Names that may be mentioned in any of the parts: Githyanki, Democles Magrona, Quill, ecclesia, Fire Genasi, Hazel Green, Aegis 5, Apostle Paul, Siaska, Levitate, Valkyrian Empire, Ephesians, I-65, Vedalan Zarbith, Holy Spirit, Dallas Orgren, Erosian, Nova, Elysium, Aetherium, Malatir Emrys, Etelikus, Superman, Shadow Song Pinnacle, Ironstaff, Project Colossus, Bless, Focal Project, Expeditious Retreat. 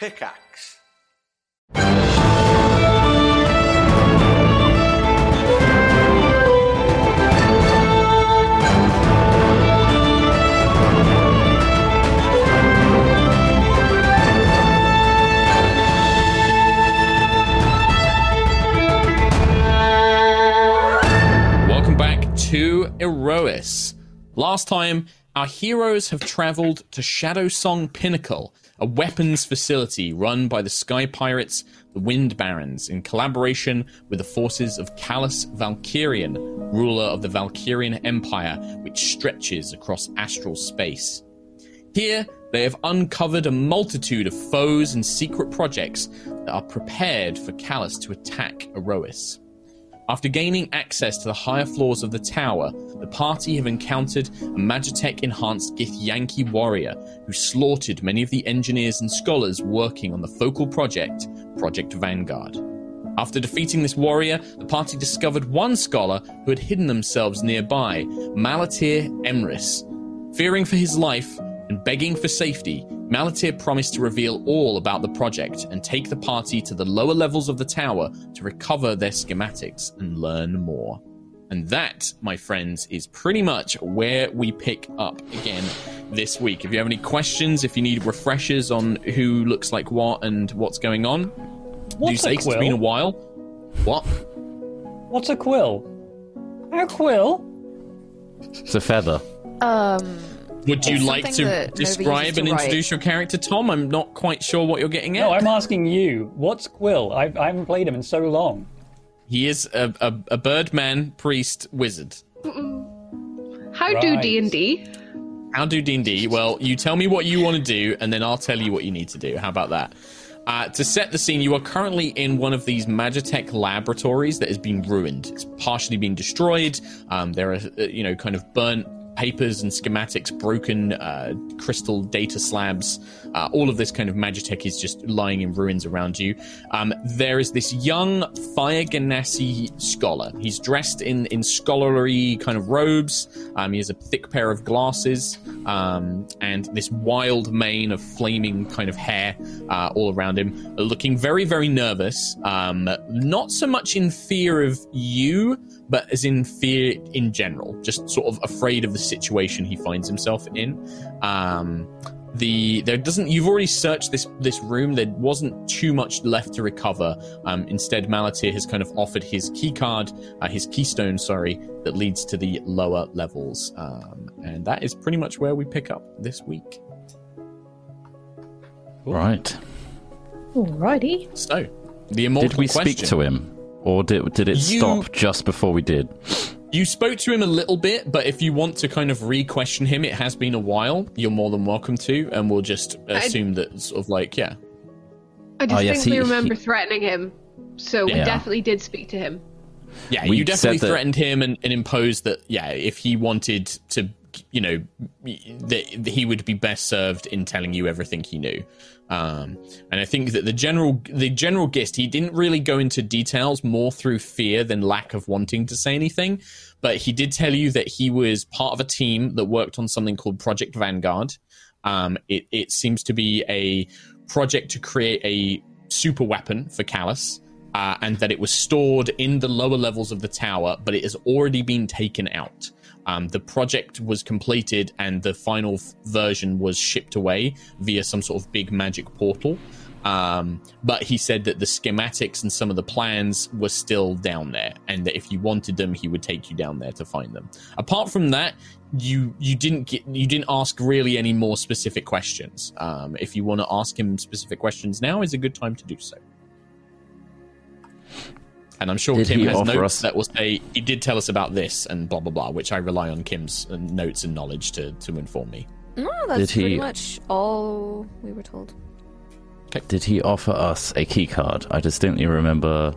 Pickaxe. Welcome back to Aerois. Last time, our heroes have traveled to Shadow Song Pinnacle, a weapons facility run by the Sky Pirates, the Wind Barons, in collaboration with the forces of Kalus Valkyrian, ruler of the Valkyrian Empire, which stretches across astral space. Here, they have uncovered a multitude of foes and secret projects that are prepared for Kalus to attack Aerois. After gaining access to the higher floors of the tower, the party have encountered a Magitek-enhanced Githyanki warrior who slaughtered many of the engineers and scholars working on the Focal Project, Project Vanguard. After defeating this warrior, the party discovered one scholar who had hidden themselves nearby, Malatir Emrys. Fearing for his life and begging for safety, Malatir promised to reveal all about the project and take the party to the lower levels of the tower to recover their schematics and learn more. And that, my friends, is pretty much where we pick up again this week. If you have any questions, if you need refreshers on who looks like what and what's going on, what's a quill? It's been a while. What? What's a quill? A quill? It's a feather. Would you like to describe and introduce your character, Tom? I'm not quite sure what you're getting at. No, I'm asking you. What's Quill? I haven't played him in so long. He is a birdman priest wizard. How do D&D? Well, you tell me what you want to do, and then I'll tell you what you need to do. How about that? To set the scene, you are currently in one of these Magitek laboratories that has been ruined. It's partially been destroyed. There are, kind of burnt papers and schematics, broken crystal data slabs, all of this kind of Magitek is just lying in ruins around you. There is this young Fire Genasi scholar. He's dressed in scholarly kind of robes. He has a thick pair of glasses and this wild mane of flaming kind of hair all around him, looking very, very nervous. Not so much in fear of you, but as in fear in general, just sort of afraid of the situation he finds himself in. You've already searched this room. There wasn't too much left to recover. Instead, Malatir has kind of offered his keystone, that leads to the lower levels. And that is pretty much where we pick up this week. Ooh. Right. Alrighty. So, the immortal question. Did we speak to him? Or did it stop just before we did? You spoke to him a little bit, but if you want to kind of re-question him, it has been a while, you're more than welcome to, and we'll just assume that sort of like, yeah. I just think we remember threatening him, so we definitely did speak to him. Yeah, you definitely threatened him and imposed that, if he wanted to, that he would be best served in telling you everything he knew. And I think that the general gist, he didn't really go into details, more through fear than lack of wanting to say anything, but he did tell you that he was part of a team that worked on something called Project Vanguard. It seems to be a project to create a super weapon for Kalus, and that it was stored in the lower levels of the tower, but it has already been taken out. The project was completed and the final version was shipped away via some sort of big magic portal. But he said that the schematics and some of the plans were still down there, and that if you wanted them, he would take you down there to find them. Apart from that, you didn't ask really any more specific questions. If you want to ask him specific questions, now is a good time to do so. And I'm sure Kim has notes that will say, he did tell us about this and blah, blah, blah, which I rely on Kim's notes and knowledge to inform me. No, that's pretty much all we were told. Okay. Did he offer us a keycard? I distinctly remember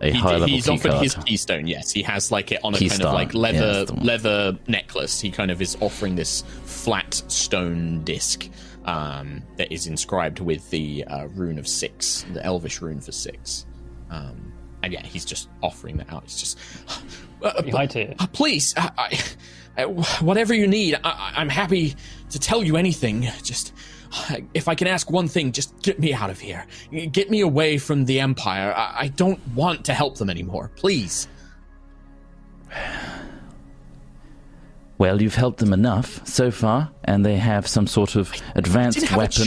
a high-level keycard. He's offered his keystone, yes. He has like it on a kind of like leather necklace. He kind of is offering this flat stone disc that is inscribed with the rune of 6, the elvish rune for 6. And he's just offering that out. It's just, please, I, Whatever you need, I'm happy to tell you anything. Just, if I can ask one thing, just get me out of here. Get me away from the Empire. I don't want to help them anymore. Please. Well, you've helped them enough so far, and they have some sort of advanced weapon. I didn't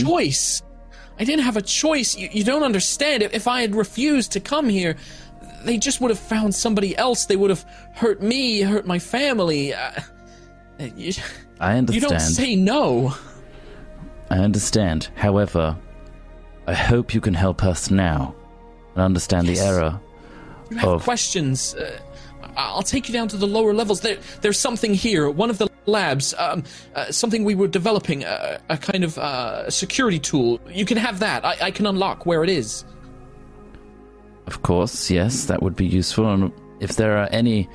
have a choice. You don't understand. If I had refused to come here, they just would have found somebody else. They would have hurt me, hurt my family. I understand. You don't say no. I understand. However, I hope you can help us now and understand the error. You have questions. I'll take you down to the lower levels. There's something here, one of the labs, something we were developing, a kind of security tool. You can have that. I can unlock where it is. Of course, yes, that would be useful. And if there are any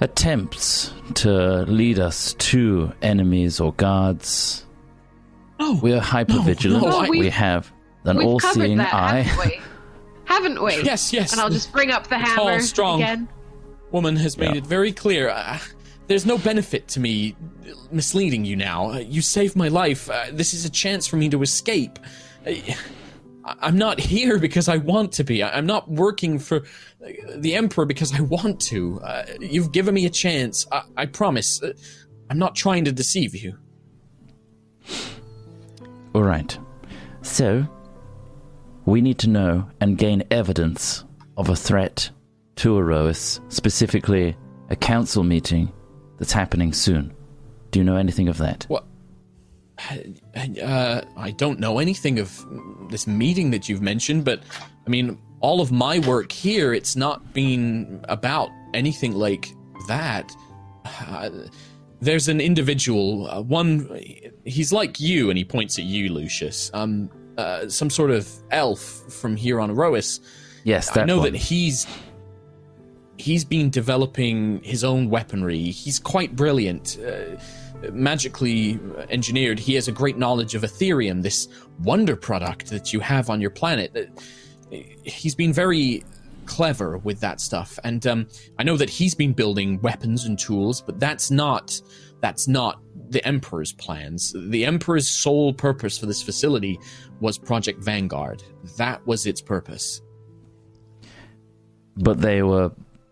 attempts to lead us to enemies or guards, we are hyper-vigilant. No, we have an all-seeing eye. Haven't we? Yes. And I'll just bring up the hammer again. Woman has made it very clear. There's no benefit to me misleading you now. You saved my life. This is a chance for me to escape. I'm not here because I want to be. I'm not working for the Emperor because I want to. You've given me a chance. I promise. I'm not trying to deceive you. All right. So, we need to know and gain evidence of a threat to Aerois, specifically a council meeting that's happening soon. Do you know anything of that? What? I don't know anything of this meeting that you've mentioned, but I mean, all of my work here, it's not been about anything like that. There's an individual, one, he's like you, and he points at you, Lucius, some sort of elf from here on Aerois. Yes, that I know one. That he's been developing his own weaponry. He's quite brilliant. Magically engineered. He has a great knowledge of Aetherium, this wonder product that you have on your planet. He's been very clever with that stuff, and I know that he's been building weapons and tools, but that's not the Emperor's plans. The Emperor's sole purpose for this facility was Project Vanguard. That was its purpose. But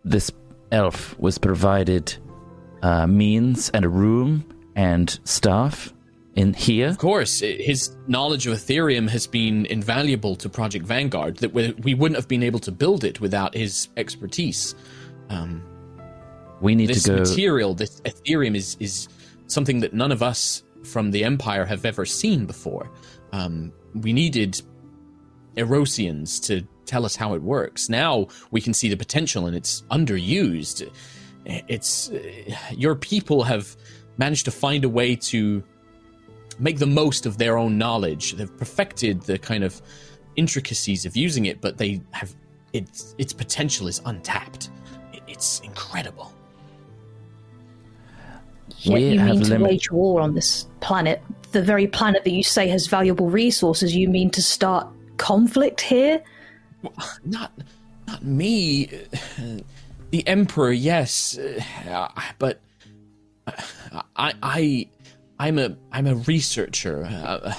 this elf was provided means and a room and staff in here. Of course, his knowledge of Aetherium has been invaluable to Project Vanguard. That we wouldn't have been able to build it without his expertise. We need to go. This material, this Aetherium, is something that none of us from the Empire have ever seen before. We needed Erosians to tell us how it works. Now we can see the potential, and it's underused. It's your people have managed to find a way to make the most of their own knowledge. They've perfected the kind of intricacies of using it, but they have its potential is untapped. It's incredible. Yeah, you mean to wage war on this planet, the very planet that you say has valuable resources? You mean to start conflict here? Well, not me. The Emperor, yes, but I'm a researcher,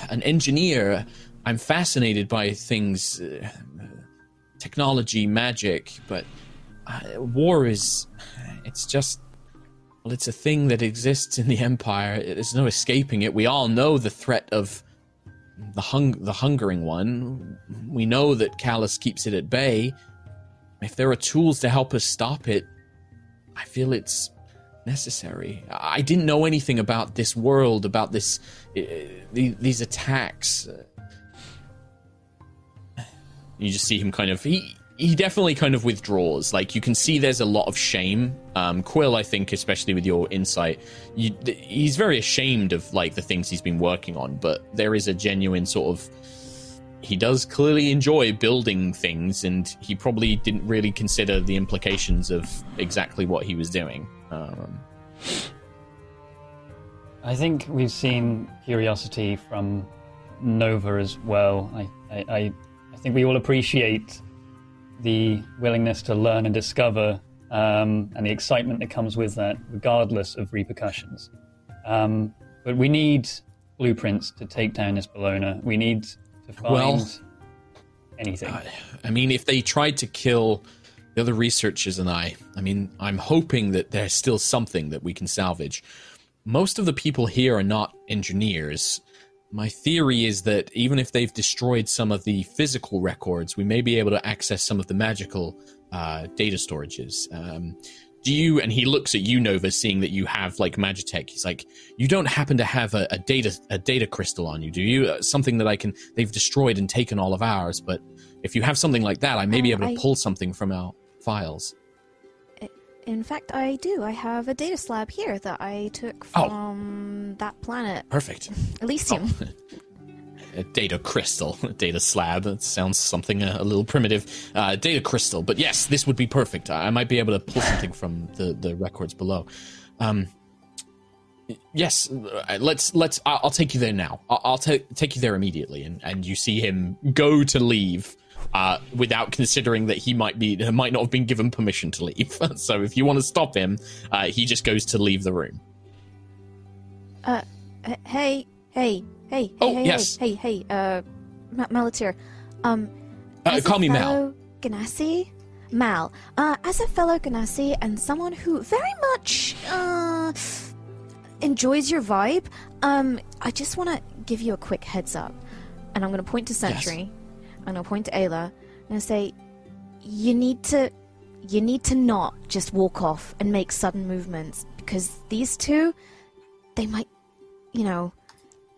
an engineer. I'm fascinated by things, technology, magic, but war it's a thing that exists in the Empire. There's no escaping it. We all know the threat of the hungering one. We know that Kalus keeps it at bay. If there are tools to help us stop it, I feel it's necessary. I didn't know anything about this world, about this, these attacks. You just see him kind of, he definitely kind of withdraws. Like, you can see there's a lot of shame. Quill, I think, especially with your insight, he's very ashamed of, like, the things he's been working on, but there is a genuine sort of, he does clearly enjoy building things, and he probably didn't really consider the implications of exactly what he was doing. I think we've seen curiosity from Nova as well. I think we all appreciate the willingness to learn and discover and the excitement that comes with that, regardless of repercussions. But we need blueprints to take down this Bellona. We need to find anything. I mean, if they tried to kill the other researchers and I mean, I'm hoping that there's still something that we can salvage. Most of the people here are not engineers. My theory is that even if they've destroyed some of the physical records, we may be able to access some of the magical data storages. Do you, and he looks at you, Nova, seeing that you have, like, Magitek. He's like, you don't happen to have a data crystal on you, do you? Something that I can, they've destroyed and taken all of ours, but if you have something like that, I may be able to pull something from our files. In fact, I do. I have a data slab here that I took from that planet. Perfect. Elysium. Oh. A data crystal, a data slab. That sounds something a little primitive. Data crystal, but yes, this would be perfect. I might be able to pull something from the records below. Yes, let's. I'll take you there now. I'll take you there immediately, and you see him go to leave, without considering that he might not have been given permission to leave. So if you want to stop him, he just goes to leave the room. Malatir. Call me Mal. Ganassi? Mal. As a fellow Ganassi and someone who very much enjoys your vibe, I just want to give you a quick heads up. And I'm going to point to Sentry. Yes. I'm going to point to Ayla. I'm going to say, you need to not just walk off and make sudden movements, because these two, they might,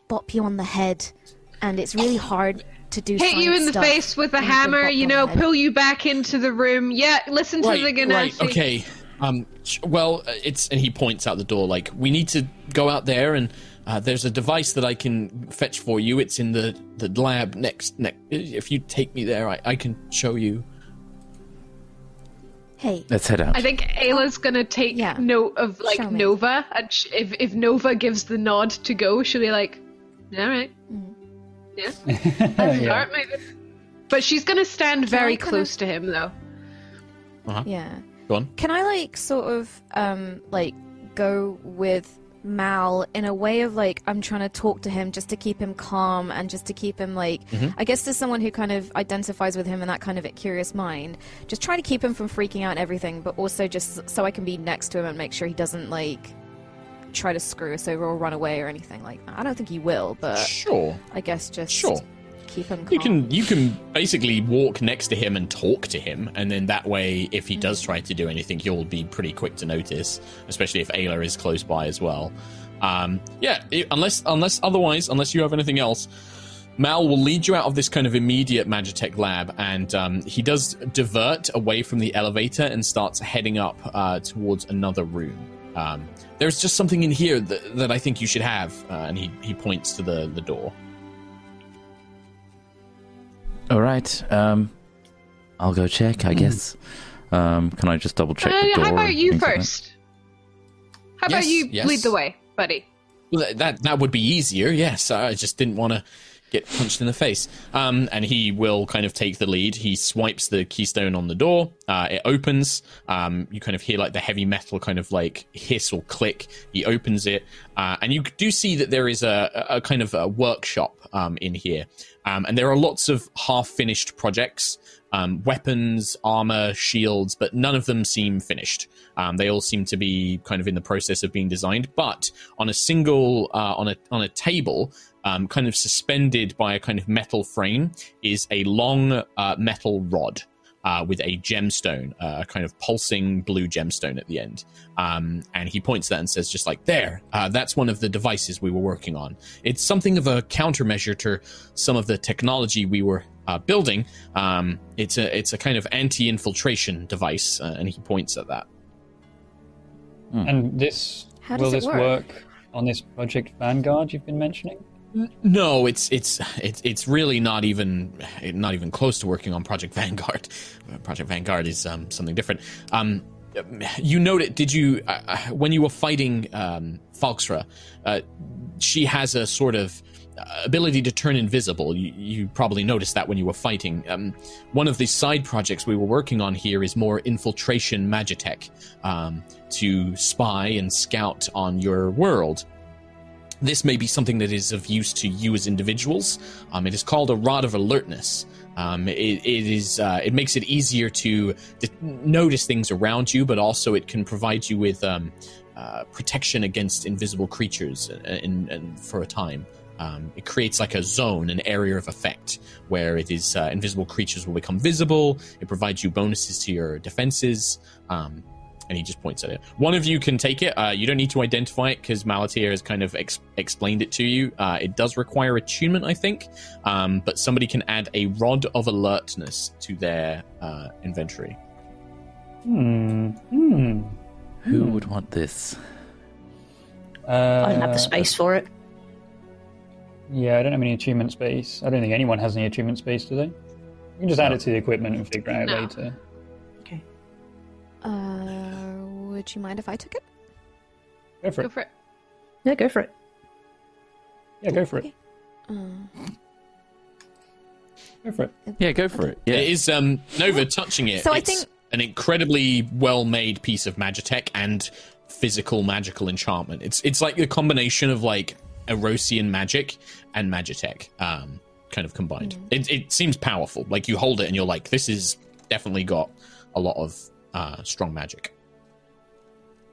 bop you on the head, and it's really hard to do. Hit you in the face with a hammer, pull you back into the room. Yeah, listen to the Ganassi. Right, okay. And he points out the door, like, we need to go out there, and there's a device that I can fetch for you. It's in the lab next. If you take me there, I can show you. Hey. Let's head out. I think Ayla's gonna take note of, like, Nova. And if Nova gives the nod to go, she'll be like, all right. Mm. Yeah. Start moving. But she's going to stand very close to him, though. Uh-huh. Yeah. Go on. Can I, like, sort of, go with Mal in a way of, like, I'm trying to talk to him just to keep him calm and just to keep him, like... Mm-hmm. I guess there's someone who kind of identifies with him in that kind of curious mind. Just try to keep him from freaking out and everything, but also just so I can be next to him and make sure he doesn't, like... try to screw us over or run away or anything like that. I don't think he will, but sure. I guess just keep him calm. You can basically walk next to him and talk to him, and then that way, if he does try to do anything, you'll be pretty quick to notice, especially if Ayla is close by as well. Unless you have anything else, Mal will lead you out of this kind of immediate Magitek lab, and he does divert away from the elevator and starts heading up towards another room. There's just something in here that I think you should have, and he points to the door. All right, I'll go check, I guess. Can I just double check the door? How about you first? How about you lead the way, buddy? Well, that would be easier. Yes, I just didn't want to get punched in the face. And he will kind of take the lead. He swipes the keystone on the door. It opens. You kind of hear, like, the heavy metal kind of, like, hiss or click. He opens it. And you do see that there is a kind of a workshop in here. And there are lots of half-finished projects. Weapons, armor, shields, but none of them seem finished. They all seem to be kind of in the process of being designed. But on a single, on a table... kind of suspended by a kind of metal frame is a long metal rod with a gemstone, a kind of pulsing blue gemstone at the end. And he points that and says, just like, there, that's one of the devices we were working on. It's something of a countermeasure to some of the technology we were building. It's a kind of anti-infiltration device, and he points at that. And this, will this work on this Project Vanguard you've been mentioning? No, it's really not even close to working on Project Vanguard. Project Vanguard is something different. You noted, did you, when you were fighting Falksra, she has a sort of ability to turn invisible. You probably noticed that when you were fighting. One of the side projects we were working on here is more infiltration Magitek, to spy and scout on your world. This may be something that is of use to you as individuals. It is called a Rod of Alertness. It makes it easier to notice things around you, but also it can provide you with protection against invisible creatures and for a time. It creates like a zone, an area of effect, where it is invisible creatures will become visible. It provides you bonuses to your defenses, and he just points at it. One of you can take it. You don't need to identify it because Malatir has kind of explained it to you. It does require attunement, I think, but somebody can add a Rod of Alertness to their inventory. Who would want this? I don't have the space for it. Yeah, I don't have any attunement space. I don't think anyone has any attunement space, do they? You can just add it to the equipment and figure it out later. Okay. Would you mind if I took it? Go for it. Yeah, go for it. Yeah, go for it. Go for it. Yeah, go for it. Yeah. It is Nova touching it. So it's an incredibly well-made piece of Magitek and physical magical enchantment. It's like a combination of like Erosian magic and Magitek kind of combined. It seems powerful. Like you hold it and you're like, this is definitely got a lot of strong magic.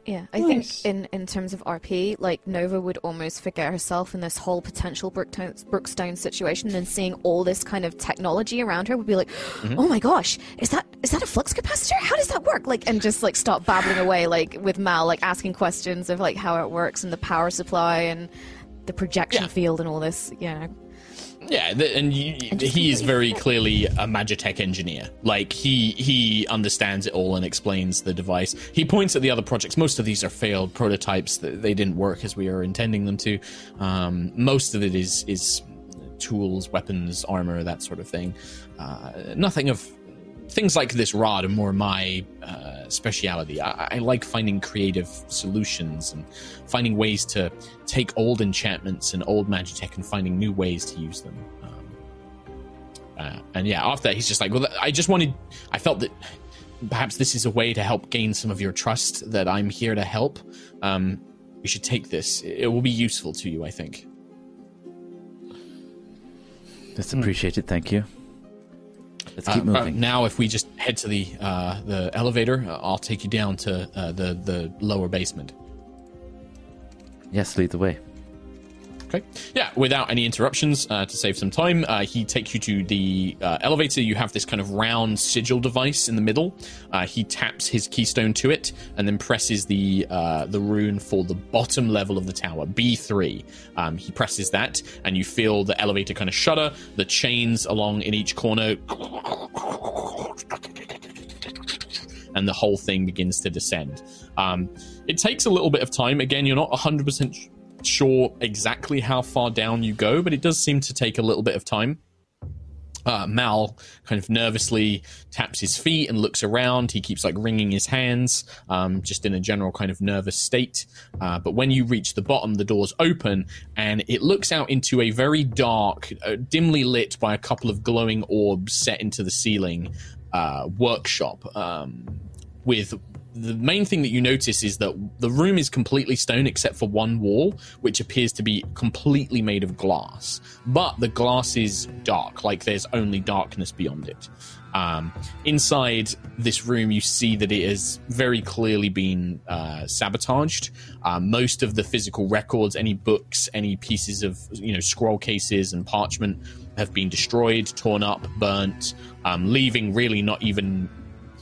Yeah, I think in terms of RP, like Nova would almost forget herself in this whole potential Brookstone situation, and seeing all this kind of technology around her would be like, oh my gosh, is that a flux capacitor? How does that work? Like, and just like start babbling away like with Mal, like asking questions of like how it works and the power supply and the projection field and all this, you know. Yeah, he is very clearly a Magitek engineer. Like, he understands it all and explains the device. He points at the other projects. Most of these are failed prototypes. They didn't work as we are intending them to. Most of it is tools, weapons, armor, that sort of thing. Nothing of... Things like this rod are more my speciality. I like finding creative solutions and finding ways to take old enchantments and old Magitek and finding new ways to use them. And yeah, after that, he's just like, well, I felt that perhaps this is a way to help gain some of your trust, that I'm here to help. You should take this. It will be useful to you, I think. That's appreciated. Thank you. Let's keep moving. Now, if we just head to the elevator, I'll take you down to the lower basement. Yes, lead the way. Okay. Yeah, without any interruptions, to save some time, he takes you to the elevator. You have this kind of round sigil device in the middle. He taps his keystone to it and then presses the rune for the bottom level of the tower, B3. He presses that, and you feel the elevator kind of shudder, the chains along in each corner, and the whole thing begins to descend. It takes a little bit of time. Again, you're not 100% sure exactly how far down you go, but it does seem to take a little bit of time. Mal kind of nervously taps his feet and looks around. He keeps like wringing his hands, just in a general kind of nervous state. But when you reach the bottom, the doors open and it looks out into a very dark, dimly lit by a couple of glowing orbs set into the ceiling, workshop, with... The main thing that you notice is that the room is completely stone except for one wall, which appears to be completely made of glass. But the glass is dark, like there's only darkness beyond it. Inside this room, you see that it has very clearly been sabotaged. Most of the physical records, any books, any pieces of scroll cases and parchment have been destroyed, torn up, burnt, leaving really not even...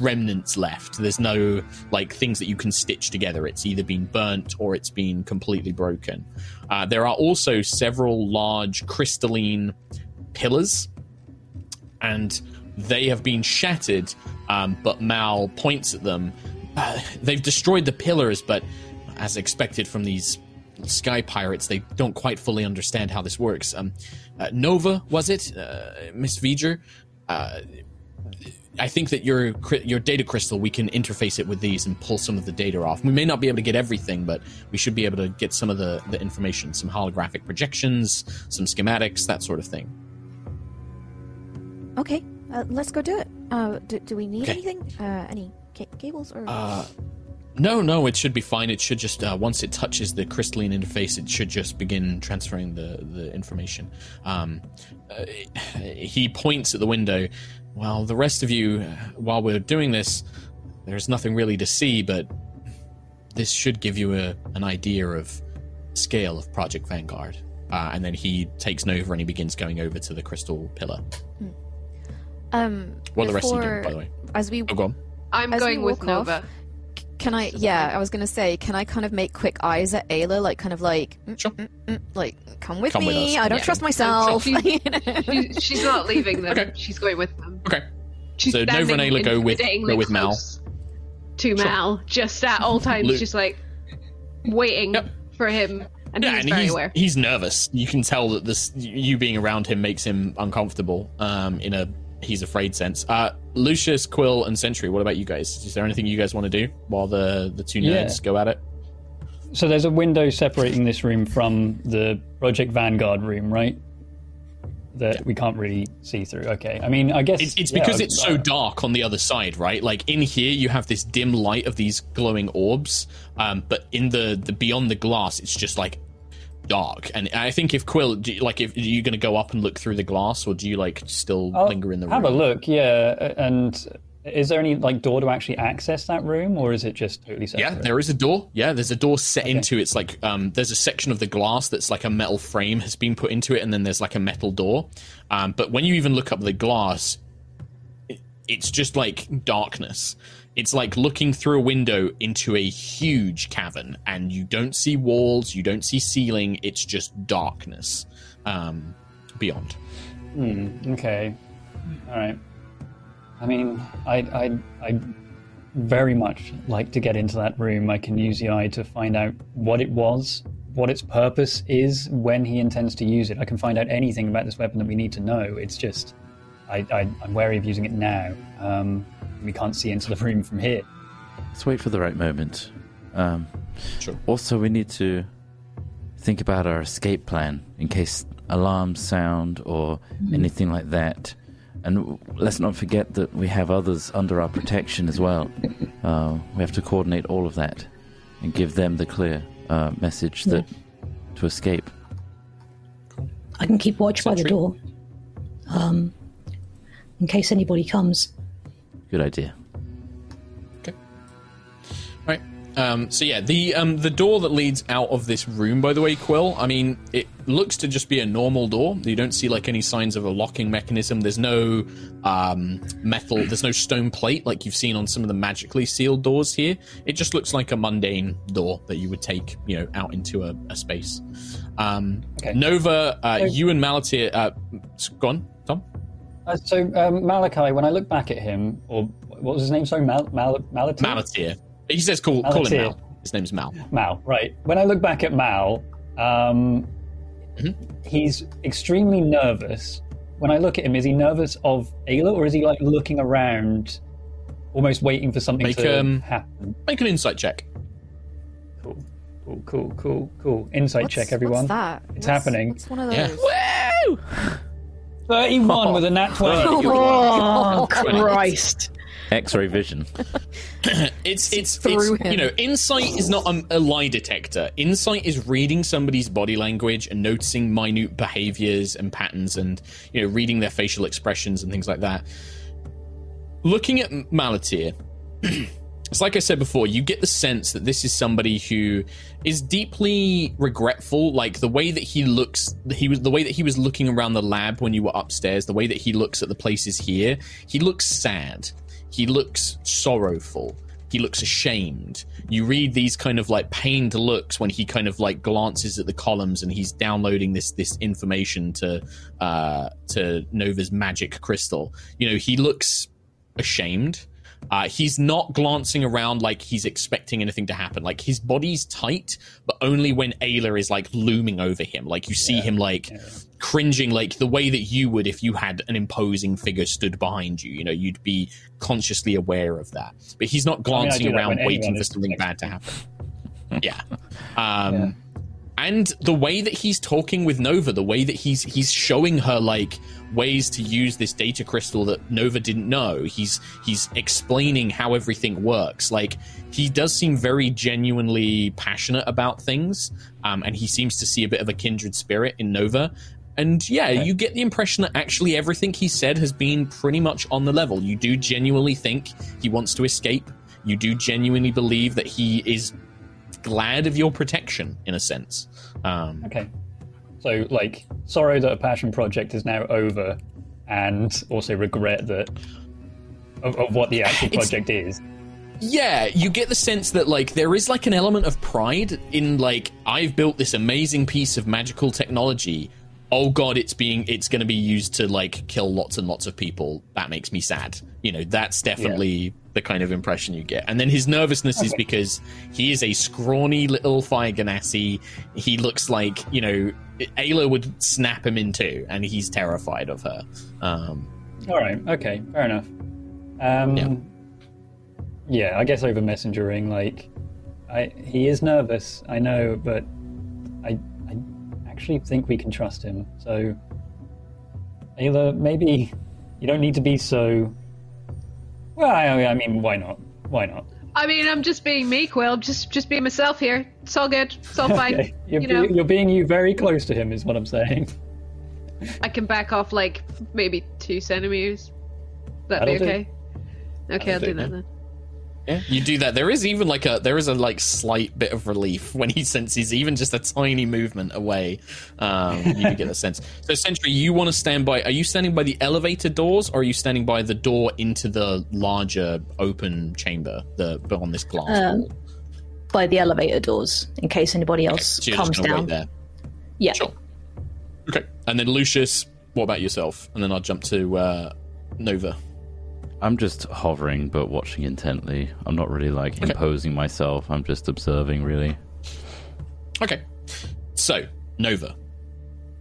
remnants left. There's no like things that you can stitch together. It's either been burnt or it's been completely broken. There are also several large crystalline pillars, and they have been shattered, but Mal points at them. They've destroyed the pillars, but as expected from these Sky Pirates, they don't quite fully understand how this works. Nova, was it? Miss V'ger? I think that your data crystal, we can interface it with these and pull some of the data off. We may not be able to get everything, but we should be able to get some of the information, some holographic projections, some schematics, that sort of thing. Okay, let's go do it. Do we need anything? Any cables or? No, it should be fine. It should just, once it touches the crystalline interface, it should just begin transferring the information. He points at the window. Well, the rest of you, while we're doing this, there's nothing really to see, but this should give you an idea of scale of Project Vanguard. And then he takes Nova and he begins going over to the crystal pillar. What are the rest of you doing, by the way? I'm going with Nova. Can I? Yeah, I was gonna say, can I kind of make quick eyes at Ayla, like come with me. Us. I don't trust myself. She's not leaving them. Okay. She's going with them. Okay. She's so Nova and Ayla go with Mal. To Mal, just at all times, just like waiting for him. And he's very aware. He's nervous. You can tell that you being around him makes him uncomfortable. He's afraid sense. Lucius, Quill, and Sentry, what about you guys? Is there anything you guys want to do while the two nerds go at it? So there's a window separating this room from the Project Vanguard room, right? That we can't really see through. Okay. I mean, I guess... It's because it's so dark on the other side, right? Like, in here, you have this dim light of these glowing orbs, but in the beyond the glass, it's just, like, dark. And I think if Quill, are you going to go up and look through the glass, or do you still linger in the room? Have a look, yeah. And is there any door to actually access that room, or is it just totally separate? Yeah, there is a door. Yeah, there's a door set into it's there's a section of the glass that's like a metal frame has been put into it, and then there's like a metal door. But when you even look up the glass, it's just like darkness. It's like looking through a window into a huge cavern, and you don't see walls, you don't see ceiling, it's just darkness beyond. Okay. All right. I mean, I very much like to get into that room. I can use the eye to find out what it was, what its purpose is, when he intends to use it. I can find out anything about this weapon that we need to know. It's just... I'm wary of using it now. We can't see into the room from here. Let's wait for the right moment. Sure. Also, we need to think about our escape plan in case alarms sound or anything like that. And let's not forget that we have others under our protection as well. We have to coordinate all of that and give them the clear message that to escape. I can keep watch by the door. In case anybody comes. Good idea. Okay. All right. So yeah, the door that leads out of this room, by the way, Quill, I mean, it looks to just be a normal door. You don't see any signs of a locking mechanism. There's no metal. There's no stone plate like you've seen on some of the magically sealed doors here. It just looks like a mundane door that you would take, out into a space. Nova, you and Malatir, go on, Tom. Malachi, when I look back at him, or what was his name? Sorry, Malatir? Malatir. He says call him Mal. His name's Mal. Mal, right. When I look back at Mal, he's extremely nervous. When I look at him, is he nervous of Ayla, or is he looking around, almost waiting for something to happen? Make an insight check. Cool. Insight check, everyone. What's that? It's happening. It's one of those. Yeah. Woo! 31 with a nat 20. Oh, Christ. X-ray vision. it's insight is not a lie detector. Insight is reading somebody's body language and noticing minute behaviors and patterns and, reading their facial expressions and things like that. Looking at Malatir, it's like I said before, you get the sense that this is somebody who is deeply regretful. Like the way that he looks, the way that he was looking around the lab when you were upstairs, the way that he looks at the places here, he looks sad. He looks sorrowful. He looks ashamed. You read these kind of pained looks when he kind of glances at the columns and he's downloading this information to Nova's magic crystal. He looks ashamed. He's not glancing around like he's expecting anything to happen. Like, his body's tight, but only when Ayla is, like, looming over him. Like, you see him, like, cringing, like, the way that you would if you had an imposing figure stood behind you. You know, you'd be consciously aware of that. But he's not glancing around waiting for something bad to happen. And the way that he's talking with Nova, the way that he's showing her, like, ways to use this data crystal that Nova didn't know. He's explaining how everything works. Like, he does seem very genuinely passionate about things, and he seems to see a bit of a kindred spirit in Nova. And, you get the impression that actually everything he said has been pretty much on the level. You do genuinely think he wants to escape. You do genuinely believe that he is glad of your protection, in a sense. So, like, sorrow that a passion project is now over, and also regret that of what the actual project is. Yeah, you get the sense that, like, there is, like, an element of pride in, like, I've built this amazing piece of magical technology. Oh god, it's going to be used to, like, kill lots and lots of people. That makes me sad. You know, that's definitely the kind of impression you get. And then his nervousness is because he is a scrawny little Fire Genasi. He looks like, you know, Ayla would snap him in two, and he's terrified of her. Fair enough. I guess over messengering, like, he is nervous, I know, but I actually think we can trust him. So, Ayla, maybe you don't need to be so... Well, I mean, why not? Why not? I mean, I'm just being me, Quill. Just being myself here. It's all good. It's all fine. You're being you very close to him, is what I'm saying. I can back off, like, maybe 2 centimeters. That'll be okay? Do. Okay, I'll do that then. Yeah, you do that. There is even like a slight bit of relief when he senses even just a tiny movement away. You get a sense. So, Sentry, you want to stand by? Are you standing by the elevator doors, or are you standing by the door into the larger open chamber on this glass wall? By the elevator doors, in case anybody else comes down. Wait there. Yeah. Sure. Okay, and then Lucius, what about yourself? And then I'll jump to Nova. I'm just hovering, but watching intently. I'm not really, like, imposing myself. I'm just observing, really. Okay. So, Nova.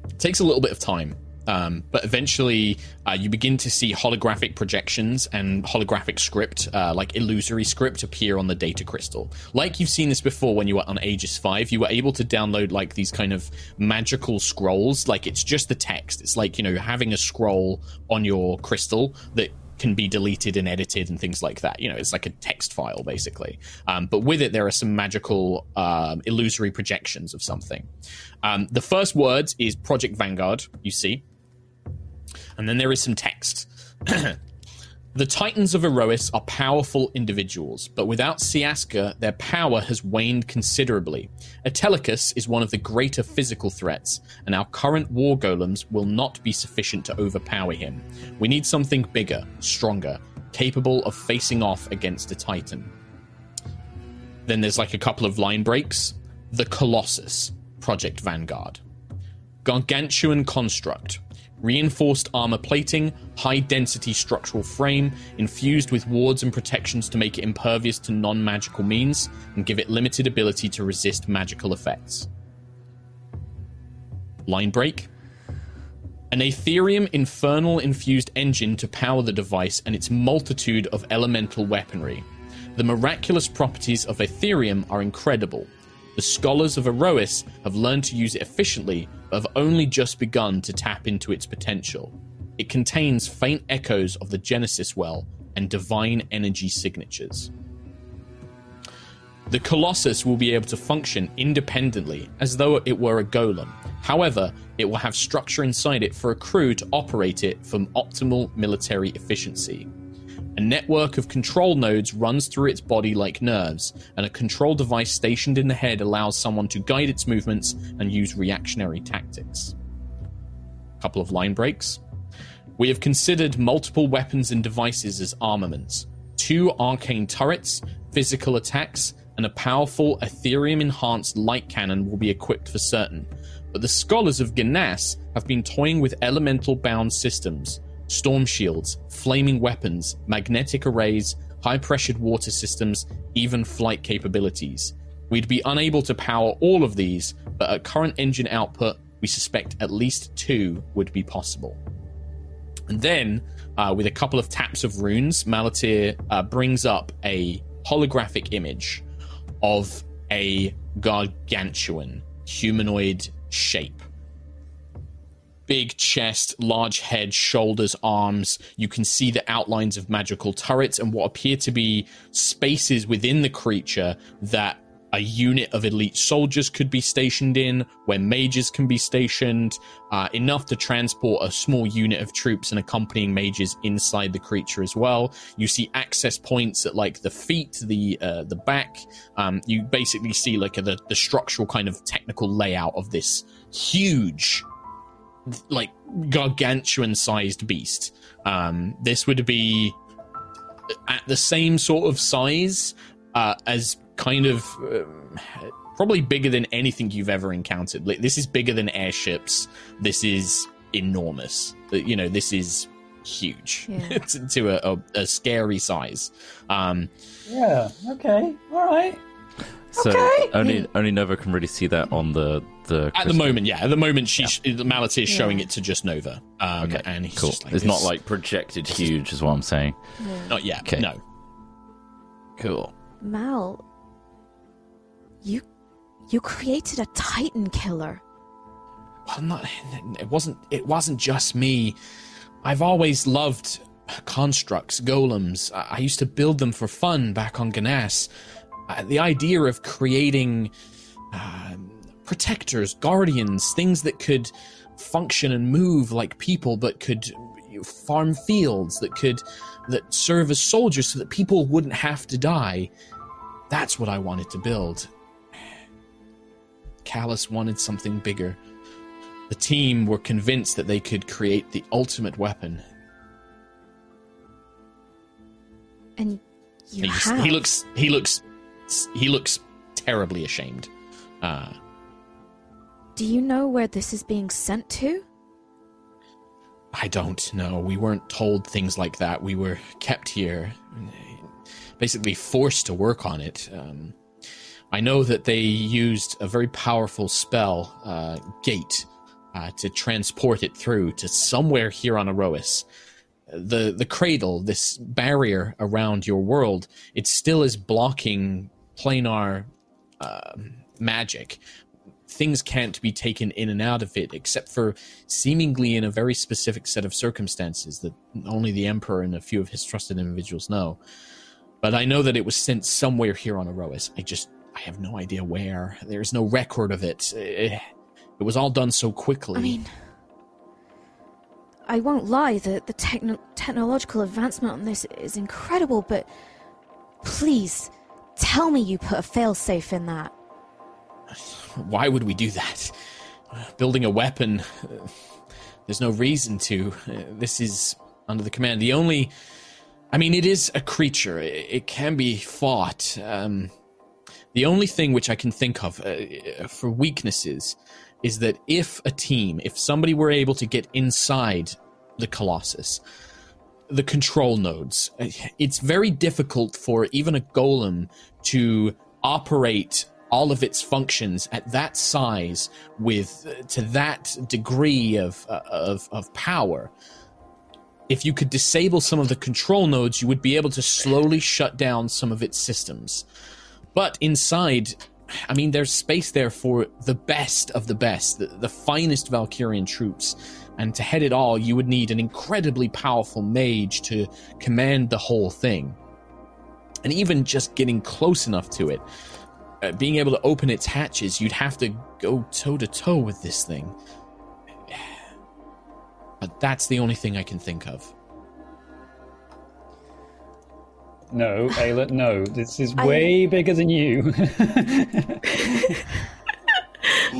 It takes a little bit of time, but eventually you begin to see holographic projections and holographic script, like illusory script, appear on the data crystal. Like you've seen this before when you were on Aegis 5, you were able to download, like, these kind of magical scrolls. Like, it's just the text. It's like, you know, having a scroll on your crystal that can be deleted and edited and things like that. You know, it's like a text file, basically. But with it, there are some magical illusory projections of something. The first word is Project Vanguard, you see. And then there is some text. The Titans of Aerois are powerful individuals, but without Siaska, their power has waned considerably. Etelikus is one of the greater physical threats, and our current war golems will not be sufficient to overpower him. We need something bigger, stronger, capable of facing off against a Titan. Then there's like a couple of line breaks. The Colossus, Project Vanguard. Gargantuan construct. Reinforced armor plating, high-density structural frame, infused with wards and protections to make it impervious to non-magical means and give it limited ability to resist magical effects. Line break. An Aetherium infernal-infused engine to power the device and its multitude of elemental weaponry. The miraculous properties of Aetherium are incredible. The scholars of Aerois have learned to use it efficiently, but have only just begun to tap into its potential. It contains faint echoes of the Genesis Well and divine energy signatures. The Colossus will be able to function independently, as though it were a golem. However, it will have structure inside it for a crew to operate it from optimal military efficiency. A network of control nodes runs through its body like nerves, and a control device stationed in the head allows someone to guide its movements and use reactionary tactics. A couple of line breaks. We have considered multiple weapons and devices as armaments. 2 arcane turrets, physical attacks, and a powerful Aetherium-enhanced light cannon will be equipped for certain. But the scholars of Ganass have been toying with elemental-bound systems. Storm shields, flaming weapons, magnetic arrays, high-pressured water systems, even flight capabilities. We'd be unable to power all of these, but at current engine output, we suspect at least two would be possible. And then, with a couple of taps of runes, Malatir brings up a holographic image of a gargantuan humanoid shape. Big chest, large head, shoulders, arms. You can see the outlines of magical turrets and what appear to be spaces within the creature that a unit of elite soldiers could be stationed in, where mages can be stationed, enough to transport a small unit of troops and accompanying mages inside the creature as well. You see access points at like the feet, the back. You basically see like the structural kind of technical layout of this huge, like gargantuan sized beast. This would be at the same sort of size as kind of probably bigger than anything you've ever encountered. Like, this is bigger than airships. This is enormous. You know, this is huge. Yeah. to a scary size. Yeah, okay, all right. So okay. only Nova can really see that on the crystal. At the moment, yeah. At the moment, Malatir is showing it to just Nova. Okay, and he's cool. It's not like projected huge, is what I'm saying. Yeah. Not yet. Okay. No. Cool. Mal, you created a Titan killer. Well, it wasn't just me. I've always loved constructs, golems. I used to build them for fun back on Ganass. The idea of creating protectors, guardians, things that could function and move like people, but could farm fields, that serve as soldiers so that people wouldn't have to die. That's what I wanted to build. Kalus wanted something bigger. The team were convinced that they could create the ultimate weapon. And he looks terribly ashamed. Do you know where this is being sent to? I don't know. We weren't told things like that. We were kept here, basically forced to work on it. I know that they used a very powerful spell, Gate, to transport it through to somewhere here on Aerois. The cradle, this barrier around your world, it still is blocking planar magic. Things can't be taken in and out of it, except for seemingly in a very specific set of circumstances that only the Emperor and a few of his trusted individuals know. But I know that it was sent somewhere here on Aerois. I have no idea where. There's no record of it. It was all done so quickly. I mean, I won't lie, the technological advancement on this is incredible, but please, tell me you put a failsafe in that. Why would we do that? Building a weapon, there's no reason to. This is under the command. It is a creature. It can be fought. The only thing which I can think of for weaknesses is that if somebody were able to get inside the Colossus, the control nodes, it's very difficult for even a golem to operate all of its functions at that size to that degree of power. If you could disable some of the control nodes, you would be able to slowly shut down some of its systems. But inside, there's space there for the best of the best, the finest Valkyrian troops. And to head it all, you would need an incredibly powerful mage to command the whole thing. And even just getting close enough to it, being able to open its hatches, you'd have to go toe-to-toe with this thing. But that's the only thing I can think of. No, Ayla, no. This is way bigger than you.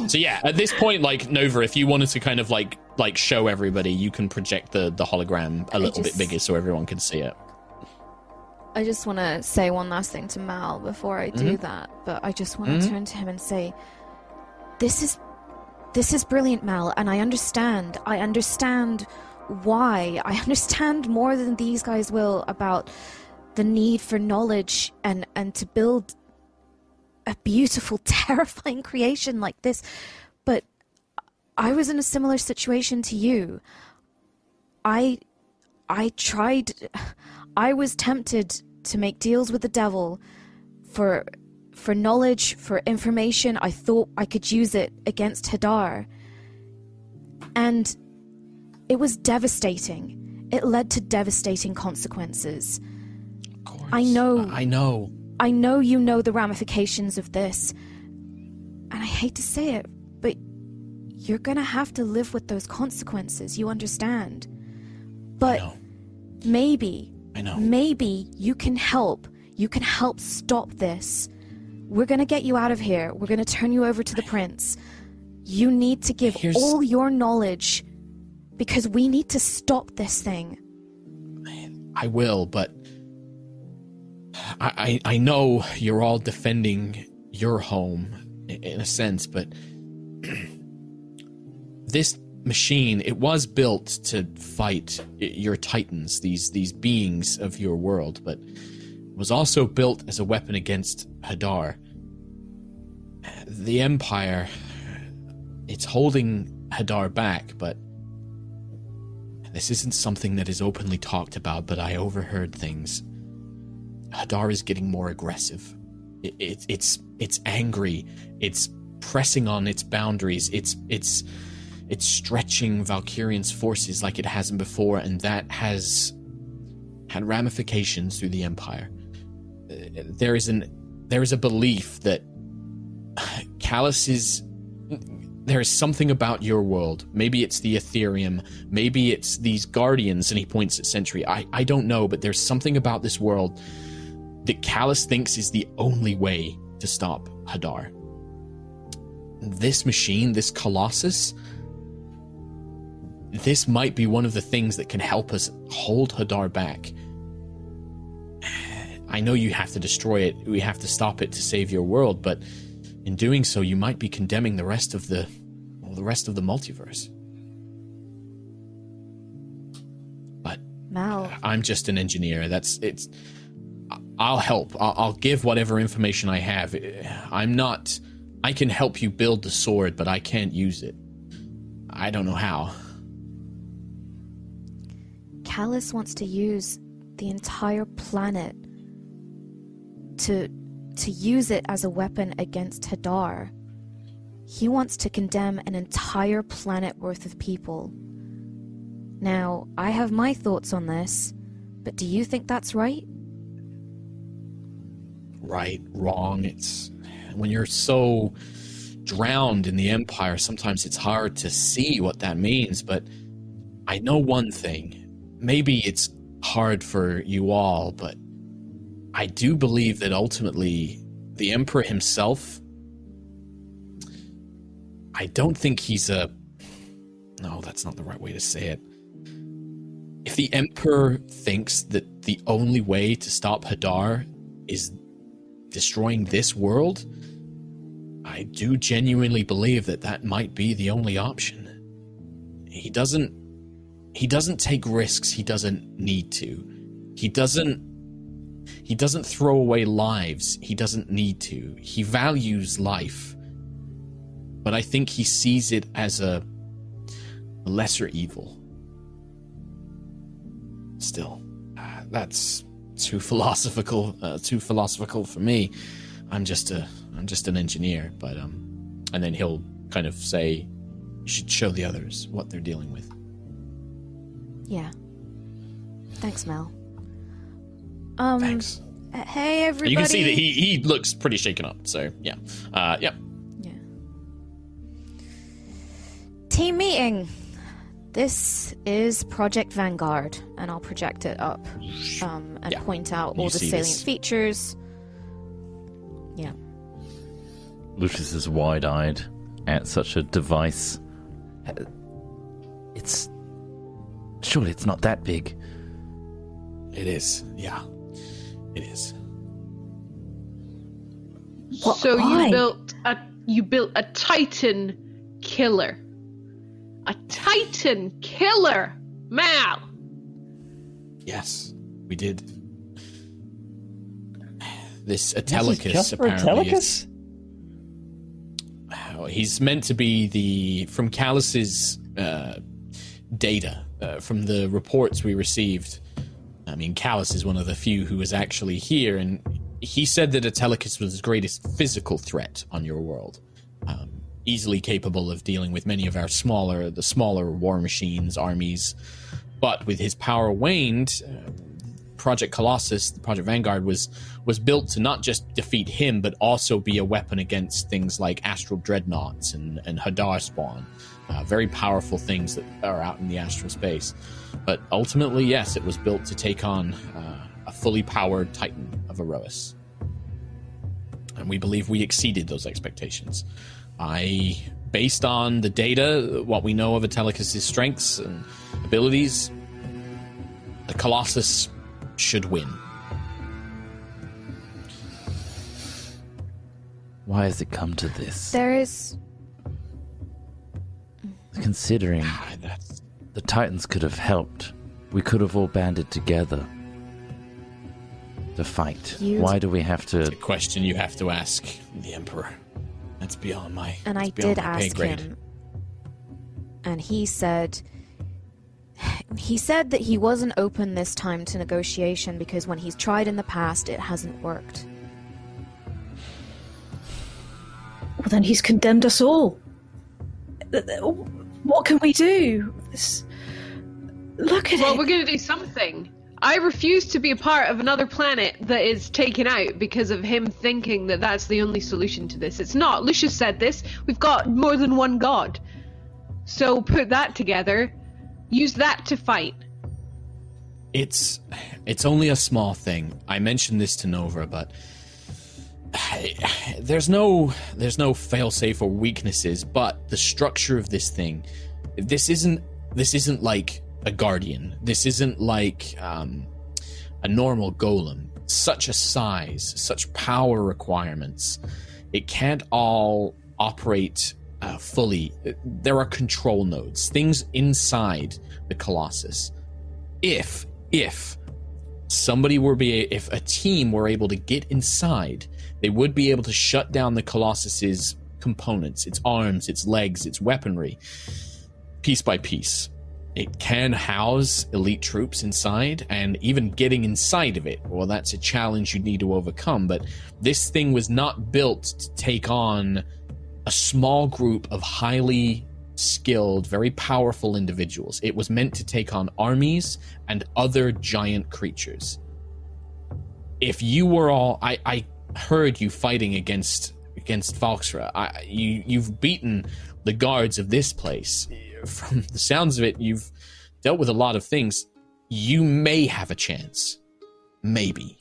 So yeah, at this point, like, Nova, if you wanted to kind of like show everybody, you can project the hologram a little bit bigger so everyone can see it. I just want to say one last thing to Mal before I do that, but I just want to turn to him and say, this is brilliant, Mal, and I understand why. I understand more than these guys will about the need for knowledge and to build a beautiful, terrifying creation like this. But I was in a similar situation to you. I was tempted to make deals with the devil for knowledge, for information. I thought I could use it against Hadar. And it was devastating. It led to devastating consequences. Of course. I know. I know you know the ramifications of this. And I hate to say it, but you're gonna have to live with those consequences, you understand? But maybe you can help. You can help stop this. We're gonna get you out of here. We're gonna turn you over to the prince. You need to give all your knowledge because we need to stop this thing. I will, but I know you're all defending your home in a sense, but this machine, it was built to fight your titans, these beings of your world, but was also built as a weapon against Hadar. The Empire, it's holding Hadar back, but this isn't something that is openly talked about, but I overheard things. Hadar is getting more aggressive. It's angry. It's pressing on its boundaries. It's stretching Valkyrian's forces like it hasn't before, and that has had ramifications through the Empire. There is a belief that there is something about your world. Maybe it's the Aetherium. Maybe it's these Guardians, and he points at Sentry. I don't know, but there's something about this world that Kalus thinks is the only way to stop Hadar. This machine, this Colossus, this might be one of the things that can help us hold Hadar back. I know you have to destroy it. We have to stop it to save your world, but in doing so, you might be condemning the rest of the multiverse. But Mal, I'm just an engineer. I'll help. I'll give whatever information I have. I can help you build the sword, but I can't use it. I don't know how. Kalus wants to use the entire planet to use it as a weapon against Hadar. He wants to condemn an entire planet worth of people. Now, I have my thoughts on this, but do you think that's right? Right, wrong, it's... When you're so drowned in the Empire, sometimes it's hard to see what that means, but I know one thing. Maybe it's hard for you all, but I do believe that ultimately the Emperor himself, I don't think he's a... No, that's not the right way to say it. If the Emperor thinks that the only way to stop Hadar is destroying this world, I do genuinely believe that might be the only option. He doesn't take risks he doesn't need to. He doesn't throw away lives he doesn't need to. He values life. But I think he sees it as a lesser evil. Still, that's too philosophical for me. I'm just an engineer, but and then he'll kind of say, you should show the others what they're dealing with. Yeah. Thanks, Mel. Thanks. Hey, everybody. You can see that he looks pretty shaken up, so yeah. Yep. Yeah. Team meeting. This is Project Vanguard, and I'll project it up and point out all the salient features. Yeah. Lucius is wide-eyed at such a device. Surely it's not that big. It is, yeah. It is. Well, so you built a Titan killer. A Titan killer, Mal! Yes, we did. This Etelikus, apparently. Etelikus? Oh, he's meant to be from Kalus's data, from the reports we received. I mean, Kalus is one of the few who was actually here, and he said that Etelikus was his greatest physical threat on your world. Easily capable of dealing with many of our smaller war machines, armies. But with his power waned, Project Colossus, Project Vanguard, was built to not just defeat him, but also be a weapon against things like astral dreadnoughts and Hadar spawn. Very powerful things that are out in the astral space. But ultimately, yes, it was built to take on a fully powered Titan of Aerois. And we believe we exceeded those expectations. Based on the data, what we know of Etelikus' strengths and abilities, the Colossus should win. Why has it come to this? There is... Considering the Titans could have helped, we could have all banded together to fight. Why do we have to... It's a question you have to ask the Emperor. That's beyond my pay grade. And I did ask him, and he said that he wasn't open this time to negotiation because when he's tried in the past, it hasn't worked. Well, then he's condemned us all. What can we do? Look at it. Well, we're going to do something. I refuse to be a part of another planet that is taken out because of him thinking that that's the only solution to this. It's not. Lucius said this. We've got more than one god. So put that together. Use that to fight. It's only a small thing. I mentioned this to Nova, but there's no fail-safe or weaknesses, but the structure of this thing, this isn't like a guardian. This isn't like a normal golem. Such a size, such power requirements. It can't all operate fully. There are control nodes, things inside the Colossus. If a team were able to get inside, they would be able to shut down the Colossus's components, its arms, its legs, its weaponry, piece by piece. It can house elite troops inside, and even getting inside of it, well, that's a challenge you need to overcome. But this thing was not built to take on a small group of highly skilled, very powerful individuals. It was meant to take on armies and other giant creatures. If you were all... I heard you fighting against Falksra. You've beaten the guards of this place. From the sounds of it, you've dealt with a lot of things. You may have a chance. Maybe.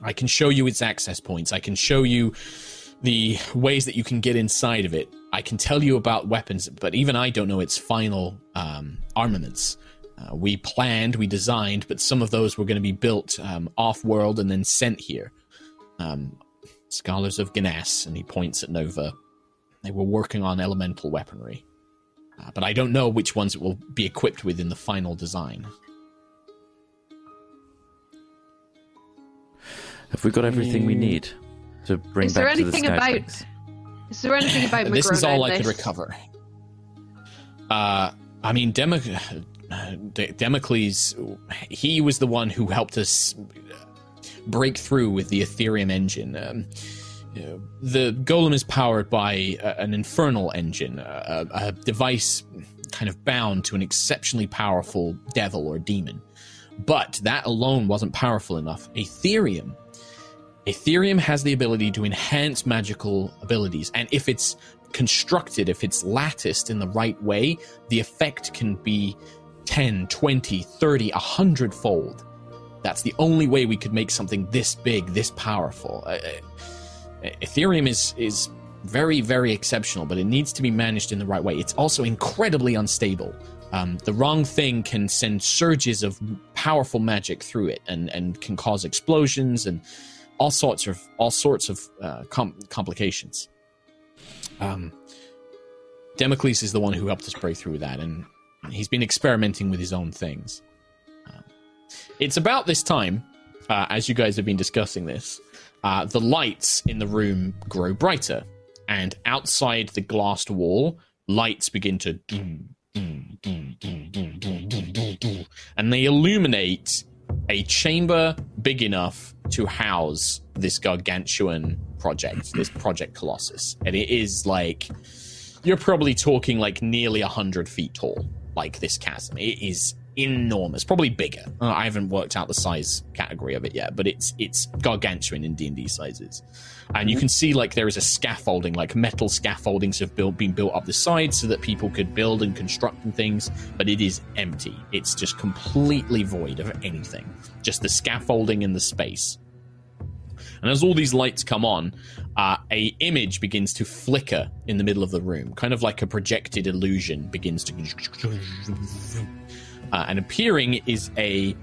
I can show you its access points. I can show you the ways that you can get inside of it. I can tell you about weapons, but even I don't know its final armaments. We designed, but some of those were going to be built off-world and then sent here. Scholars of Ganass, and he points at Nova. They were working on elemental weaponry. But I don't know which ones it will be equipped with in the final design. Have we got everything we need to bring back to the Skyplex? Is there anything about Magrona? This is all I could recover. Democles, he was the one who helped us break through with the Aetherium engine. The Golem is powered by an infernal engine, a device kind of bound to an exceptionally powerful devil or demon. But that alone wasn't powerful enough. Aetherium has the ability to enhance magical abilities, and if it's constructed, if it's latticed in the right way, the effect can be 10, 20, 30, 100-fold. That's the only way we could make something this big, this powerful. Aetherium is very, very exceptional, but it needs to be managed in the right way. It's also incredibly unstable. The wrong thing can send surges of powerful magic through it, and can cause explosions and all sorts of complications. Democles is the one who helped us break through that, and he's been experimenting with his own things. It's about this time as you guys have been discussing this, the lights in the room grow brighter, and outside the glassed wall, lights begin to and they illuminate a chamber big enough to house this gargantuan project, this Project Colossus. And it is like, you're probably talking like nearly 100 feet tall, like this chasm. It is enormous, probably bigger. I haven't worked out the size category of it yet, but it's gargantuan in D&D sizes. And you can see like there is a scaffolding, like metal scaffoldings have been built up the side so that people could build and construct and things, but it is empty. It's just completely void of anything, just the scaffolding and the space. And as all these lights come on, a image begins to flicker in the middle of the room, kind of like a projected illusion begins to... and appearing is a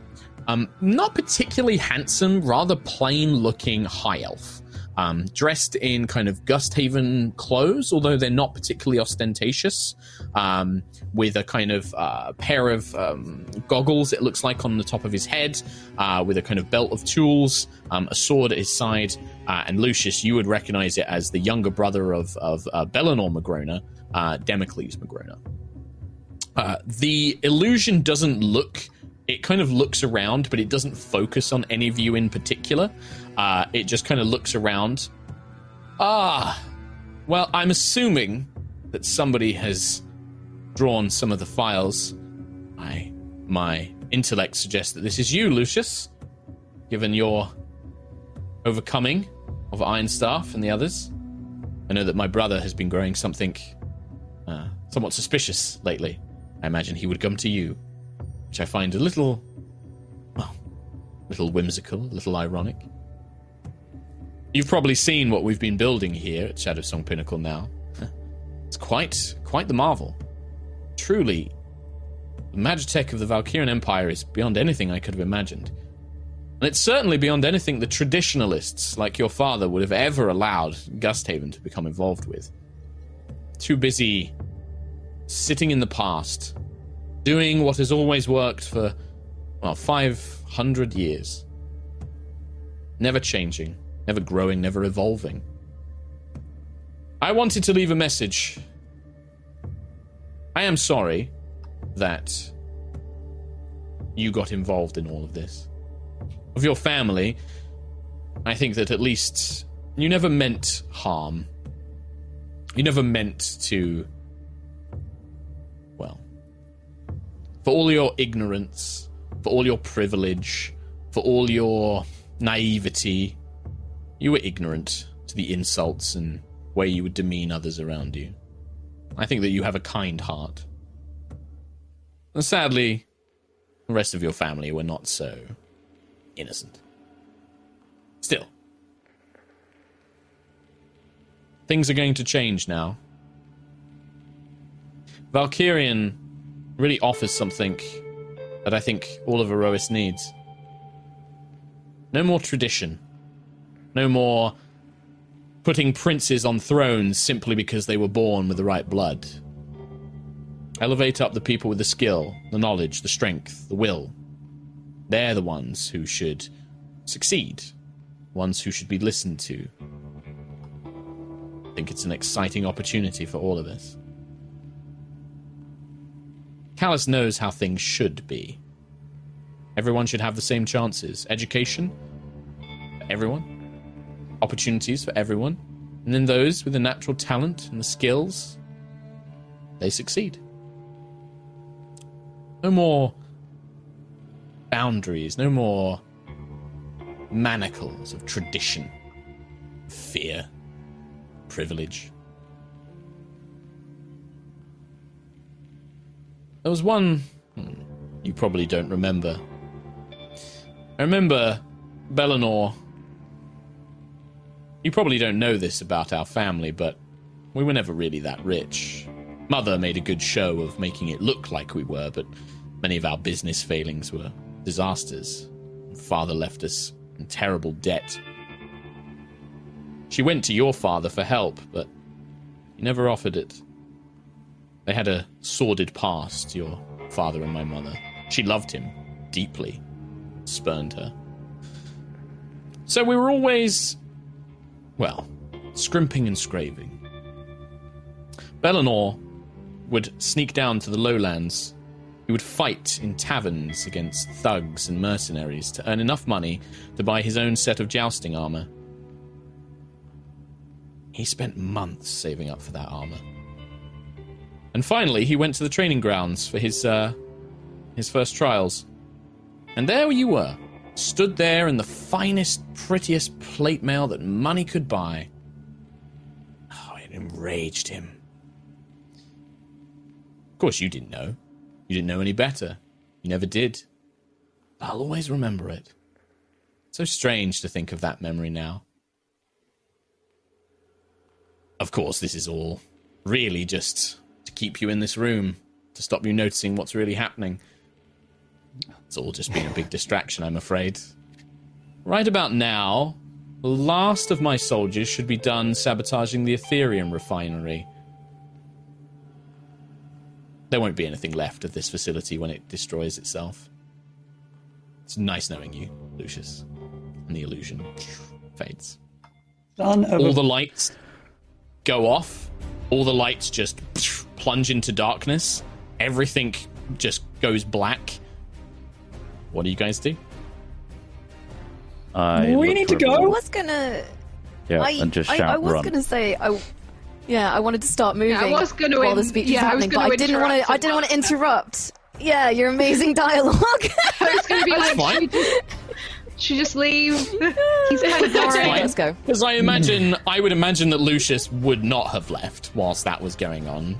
not particularly handsome, rather plain-looking high elf, dressed in kind of Gusthaven clothes, although they're not particularly ostentatious, with a kind of pair of goggles, it looks like, on the top of his head, with a kind of belt of tools, a sword at his side, and Lucius, you would recognize it as the younger brother of Bellanor Magrona, Democles Magrona. The illusion doesn't look... It kind of looks around, but it doesn't focus on any of you in particular. It just kind of looks around. Ah, well, I'm assuming that somebody has drawn some of the files. My intellect suggests that this is you, Lucius, given your overcoming of Ironstaff and the others. I know that my brother has been growing something somewhat suspicious lately. I imagine he would come to you, which I find a little whimsical, a little ironic. You've probably seen what we've been building here at Shadow Song Pinnacle now. It's quite the marvel. Truly, the Magitek of the Valkyrian Empire is beyond anything I could have imagined. And it's certainly beyond anything the traditionalists like your father would have ever allowed Gusthaven to become involved with. Too busy sitting in the past, doing what has always worked for, 500 years. Never changing, never growing, never evolving. I wanted to leave a message. I am sorry that you got involved in all of this. Of your family, I think that at least you never meant harm. You never meant to... For all your ignorance, for all your privilege, for all your naivety, you were ignorant to the insults and way you would demean others around you. I think that you have a kind heart. And sadly, the rest of your family were not so innocent. Still, things are going to change now. Valkyrian really offers something that I think all of Aerois needs. No more tradition. No more putting princes on thrones simply because they were born with the right blood. Elevate up the people with the skill, the knowledge, the strength, the will. They're the ones who should succeed. Ones who should be listened to. I think it's an exciting opportunity for all of us. Kalus knows how things should be. Everyone should have the same chances. Education for everyone. Opportunities for everyone. And then those with the natural talent and the skills, they succeed. No more boundaries. No more manacles of tradition, fear, privilege. There was one you probably don't remember. I remember Bellanor. You probably don't know this about our family, but we were never really that rich. Mother made a good show of making it look like we were, but many of our business failings were disasters. Father left us in terrible debt. She went to your father for help, but he never offered it. They had a sordid past, your father and my mother. She loved him deeply, spurned her. So we were always, well, scrimping and scraving. Bellanor would sneak down to the lowlands. He would fight in taverns against thugs and mercenaries to earn enough money to buy his own set of jousting armour. He spent months saving up for that armour. And finally, he went to the training grounds for his first trials. And there you were, stood there in the finest, prettiest plate mail that money could buy. Oh, it enraged him. Of course, you didn't know. You didn't know any better. You never did. But I'll always remember it. It's so strange to think of that memory now. Of course, this is all really just to keep you in this room, to stop you noticing what's really happening. It's all just been a big distraction, I'm afraid. Right about now, the last of my soldiers should be done sabotaging the Aetherium refinery. There won't be anything left of this facility when it destroys itself. It's nice knowing you, Lucius. And the illusion fades. All the lights go off. All the lights just plunge into darkness. Everything just goes black. What do you guys do? We need to go. I was gonna. Yeah, and just shout. I was gonna say. I wanted to start moving. Yeah, I was gonna. While the speech was happening, but I didn't want to interrupt. Yeah, your amazing dialogue. I was gonna be like, should just leave. He's kind of boring. Let's go. Because I would imagine that Lucius would not have left whilst that was going on,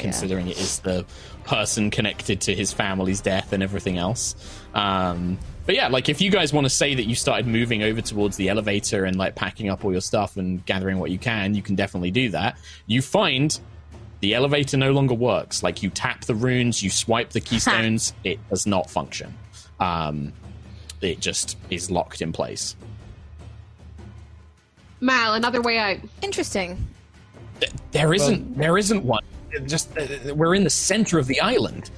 considering it is the person connected to his family's death and everything else. But yeah, like if you guys want to say that you started moving over towards the elevator and like packing up all your stuff and gathering what you can definitely do that. You find the elevator no longer works. Like you tap the runes, you swipe the keystones, it does not function. It just is locked in place. Mal, another way out. Interesting. There isn't one. We're in the center of the island.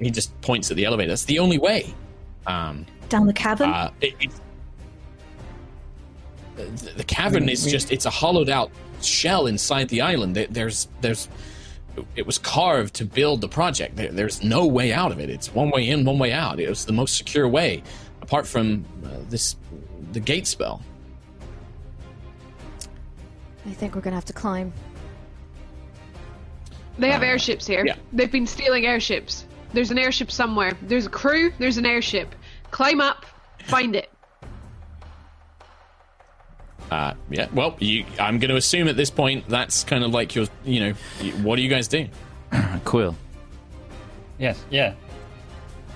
He just points at the elevator. That's the only way. Down the cavern? The cavern is just—it's a hollowed-out shell inside the island. It was carved to build the project. There's no way out of it. It's one way in, one way out. It was the most secure way, apart from the gate spell. I think we're gonna have to climb. They have airships here. Yeah. They've been stealing airships. There's an airship somewhere. There's a crew. There's an airship. Climb up. Find it. Yeah. Well, I'm going to assume at this point that's kind of like your, what do you guys do? Quill. Yes. Yeah.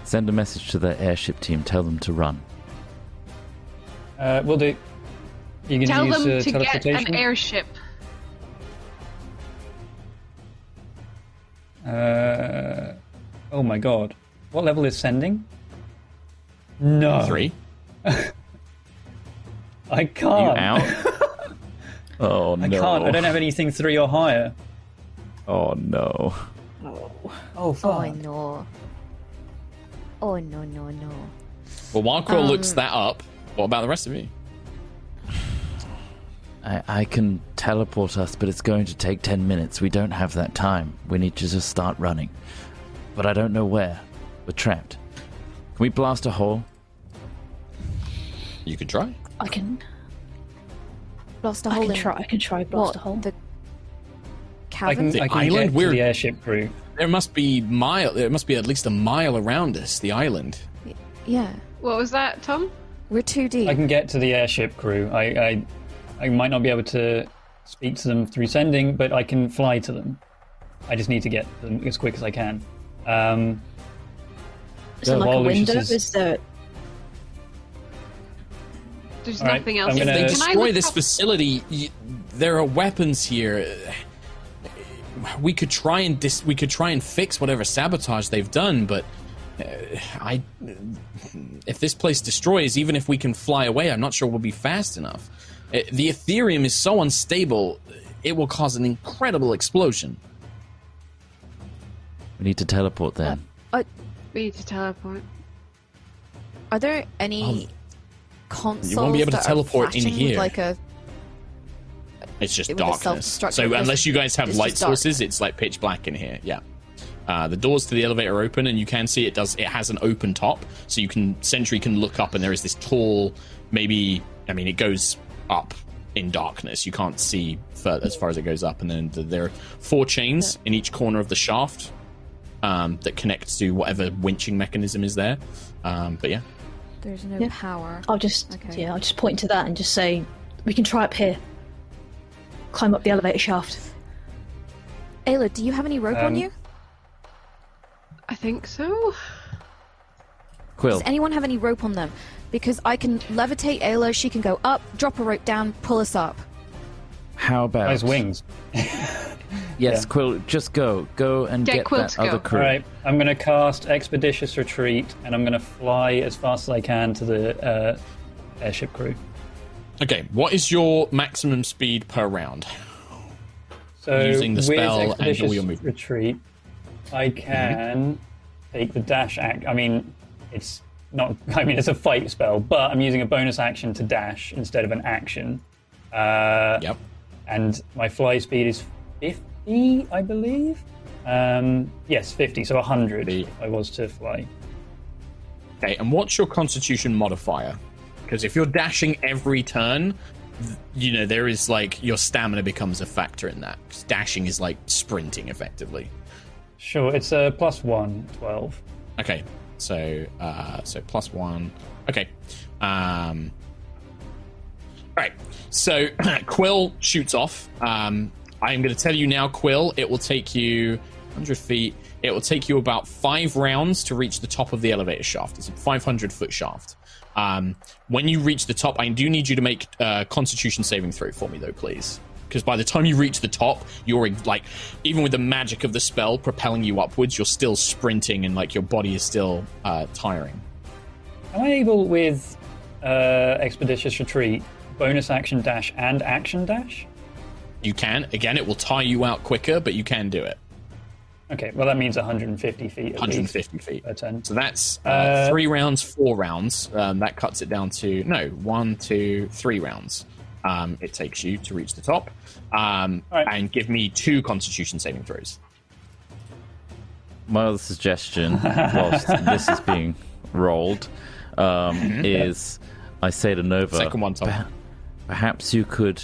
Send a message to their airship team. Tell them to run. We'll do. You can tell them to get an airship. Oh my god. What level is sending? No. 3. I can't. You out? Oh no. I can't. I don't have anything 3 or higher. Oh no. Oh fuck. Oh no. Oh no no no. Well, while Quill looks that up, what about the rest of you? I can teleport us, but it's going to take 10 minutes. We don't have that time. We need to just start running. But I don't know where. We're trapped. Can we blast a hole? You could try. I can. Blast a hole. I can try. Blast a hole. The cavern. The island. We're the airship crew. There must be at least a mile around us. The island. Yeah. What was that, Tom? We're 2D. I can get to the airship crew. I might not be able to speak to them through sending, but I can fly to them. I just need to get to them as quick as I can. So like a window? Is there... There's nothing else. If they destroy this facility, there are weapons here. We could try and fix whatever sabotage they've done, but if this place destroys, even if we can fly away, I'm not sure we'll be fast enough. The Aetherium is so unstable, it will cause an incredible explosion. We need to teleport then. We need to teleport. Are there any consoles. You won't be able to teleport in here. Like a, it's just darkness. So unless you guys have light sources, it's like pitch black in here. Yeah. The doors to the elevator are open, and you can see it does. It has an open top, so you can Sentry can look up, and there is this tall, maybe. I mean, it goes up in darkness. You can't see further as far as it goes up, and then there are four chains in each corner of the shaft that connect to whatever winching mechanism is there. But yeah, there's no power. I'll just point to that and just say we can try up here. Climb up the elevator shaft. Ayla, do you have any rope on you? I think so. Quill. Does anyone have any rope on them? Because I can levitate Ayla, she can go up, drop a rope down, pull us up. How about... Nice wings. Yes, Quill, just go. Go and get Quill that other crew. Alright, I'm going to cast Expeditious Retreat, and I'm going to fly as fast as I can to the airship crew. Okay, what is your maximum speed per round? So, using the spell and all your movement. Retreat, I can take the dash act. I mean, it's not. I mean, it's a fight spell, but I'm using a bonus action to dash instead of an action. Yep. And my fly speed is 50, I believe. Yes, 50. So 100. If I was to fly. Okay, and what's your Constitution modifier? Because if you're dashing every turn, you know, there is like your stamina becomes a factor in that. Dashing is like sprinting effectively. Sure, it's a +1, 12. Okay, so so +1. Okay. All right, so Quill shoots off. I'm going to tell you now, Quill, it will take you 100 feet. It will take you about 5 rounds to reach the top of the elevator shaft. It's a 500-foot shaft. When you reach the top, I do need you to make Constitution saving throw for me, though, please. Because by the time you reach the top, you're like, even with the magic of the spell propelling you upwards, you're still sprinting and like your body is still tiring. Am I able with Expeditious Retreat, bonus action dash and action dash? You can. Again, it will tire you out quicker, but you can do it. Okay, well that means 150 feet. 150 feet. So that's 3 rounds, 4 rounds. That cuts it down to 1, 2, 3 rounds. It takes you to reach the top. Right. And give me 2 Constitution saving throws. My other suggestion, whilst this is being rolled, is I say to Nova, second one, Tom. Perhaps you could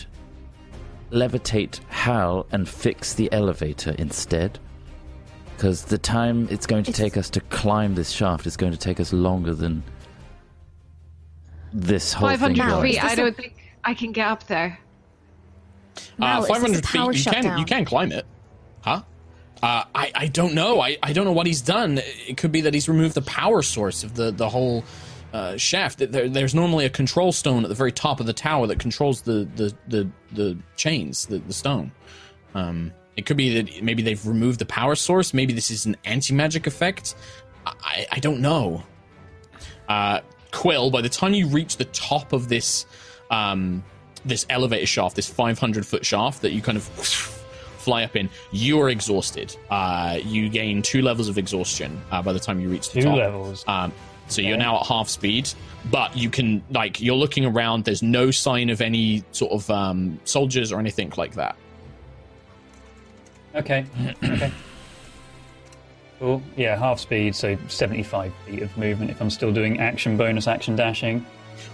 levitate Hal and fix the elevator instead. Because the time it's going to take us to climb this shaft is going to take us longer than this whole 500 thing. 500 feet, I don't think I can get up there. 500 feet, you can climb it. Huh? I don't know. I don't know what he's done. It could be that he's removed the power source of the whole shaft. There's normally a control stone at the very top of the tower that controls the chains, the stone. It could be that maybe they've removed the power source. Maybe this is an anti-magic effect. I don't know. Quill, by the time you reach the top of this this elevator shaft, this 500-foot shaft that you kind of fly up in, you are exhausted. You gain 2 levels of exhaustion by the time you reach the top. 2 levels. So you're now at half speed, but you can, like, you're looking around. There's no sign of any sort of soldiers or anything like that. Okay. Cool. Yeah, half speed, so 75 feet of movement if I'm still doing action, bonus action, dashing.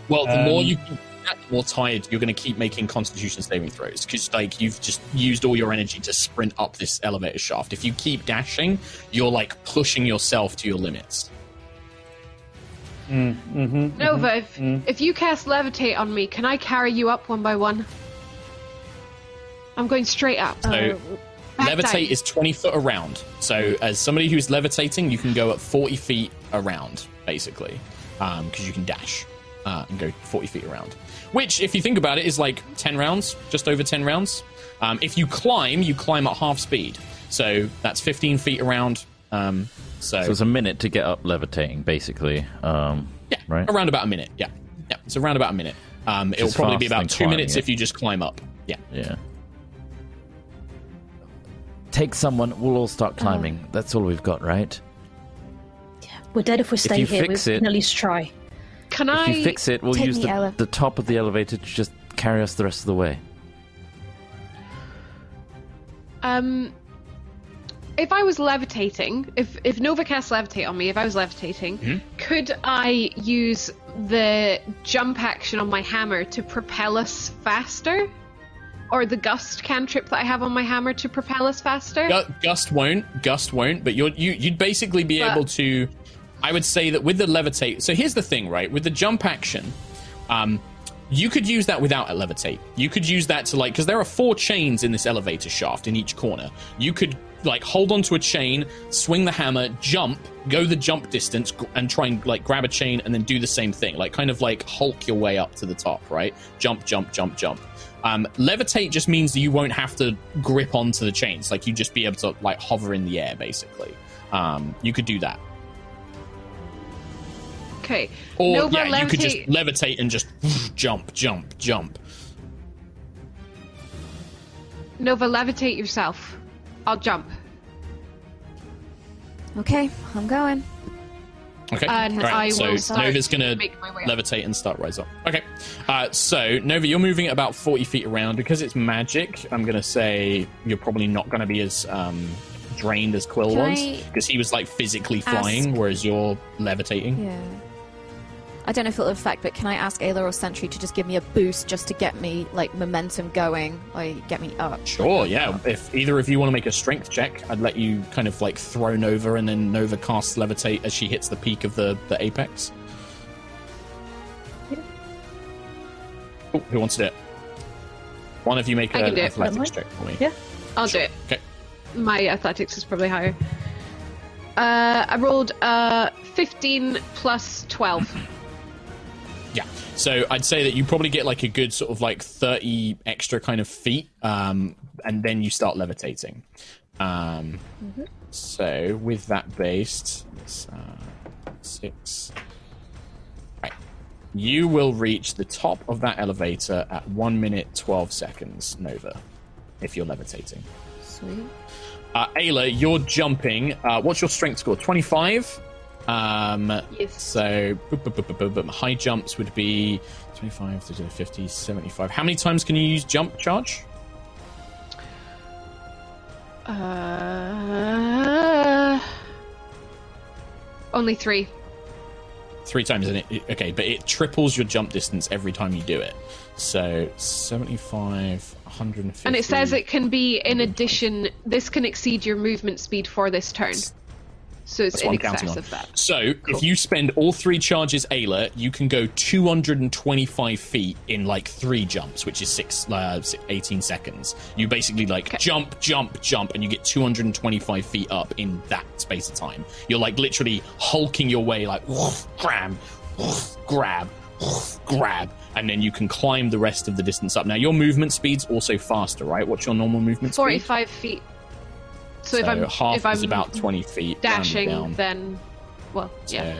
Well, the more you do that, the more tired you're going to keep making Constitution saving throws, because like you've just used all your energy to sprint up this elevator shaft. If you keep dashing, you're like pushing yourself to your limits. Nova, if you cast Levitate on me, can I carry you up one by one? I'm going straight up. So... Levitate is 20 foot around, so as somebody who's levitating, you can go at 40 feet around, basically, because you can dash and go 40 feet around, which, if you think about it, is like 10 rounds, just over 10 rounds. If you climb at half speed, so that's 15 feet around. So it's a minute to get up levitating, basically. Yeah, right? Around about a minute, yeah, it's around about a minute. It'll probably be about 2 minutes if you just climb up. Yeah. Take someone, we'll all start climbing. That's all we've got, right? Yeah, we're dead if we stay here. We can at least try. Can I? If you fix it, we'll use the top of the elevator to just carry us the rest of the way. If I was levitating, if Nova cast Levitate on me, if I was levitating, could I use the jump action on my hammer to propel us faster? Or the gust cantrip that I have on my hammer to propel us faster? Gust won't, but you'd basically be able to... I would say that with the levitate... So here's the thing, right? With the jump action, you could use that without a levitate. You could use that to, like... Because there are 4 chains in this elevator shaft in each corner. You could, like, hold onto a chain, swing the hammer, jump, go the jump distance, and try and, like, grab a chain and then do the same thing. Like, kind of, like, Hulk your way up to the top, right? Jump, jump, jump, jump. Levitate just means that you won't have to grip onto the chains. Like, you just be able to, like, hover in the air, basically. You could do that. Okay. Or, Nova, you could just levitate and just jump, jump, jump. Nova, levitate yourself. I'll jump. Okay, I'm going. Okay, and right. So Nova's going to levitate and start rise up. Okay, so Nova, you're moving at about 40 feet around. Because it's magic, I'm going to say you're probably not going to be as drained as Quill was. Because he was, like, physically flying, whereas you're levitating. Yeah. I don't know if it'll affect, but can I ask Ayla or Sentry to just give me a boost just to get me, like, momentum going, like, get me up? Sure, yeah. If either of you want to make a strength check, I'd let you kind of, like, throw Nova, and then Nova casts Levitate as she hits the peak of the apex. Yeah. Oh, who wants to do it? One of you make an athletics check for me. Yeah, I'll do it. Okay. My athletics is probably higher. I rolled 15 plus 12. Yeah, so I'd say that you probably get, like, a good sort of, like, 30 extra kind of feet, and then you start levitating. So with that based, it's 6. Right. You will reach the top of that elevator at 1 minute 12 seconds, Nova, if you're levitating. Sweet. Ayla, you're jumping. What's your strength score? 25? Yes. So high jumps would be 25 to 50, 75. How many times can you use jump charge? Only 3. 3 times, and okay, but it triples your jump distance every time you do it. So 75, 150. And it says it can be, in addition, this can exceed your movement speed for this turn. So it's in excess of that. So if you spend all 3 charges, Ayla, you can go 225 feet in, like, 3 jumps, which is 18 seconds. You basically, like, jump, jump, jump, and you get 225 feet up in that space of time. You're, like, literally hulking your way, like, woof, grab, woof, grab, woof, grab, and then you can climb the rest of the distance up. Now, your movement speed's also faster, right? What's your normal movement speed? 45 feet. So if I'm is about 20 feet dashing, then, well, yeah.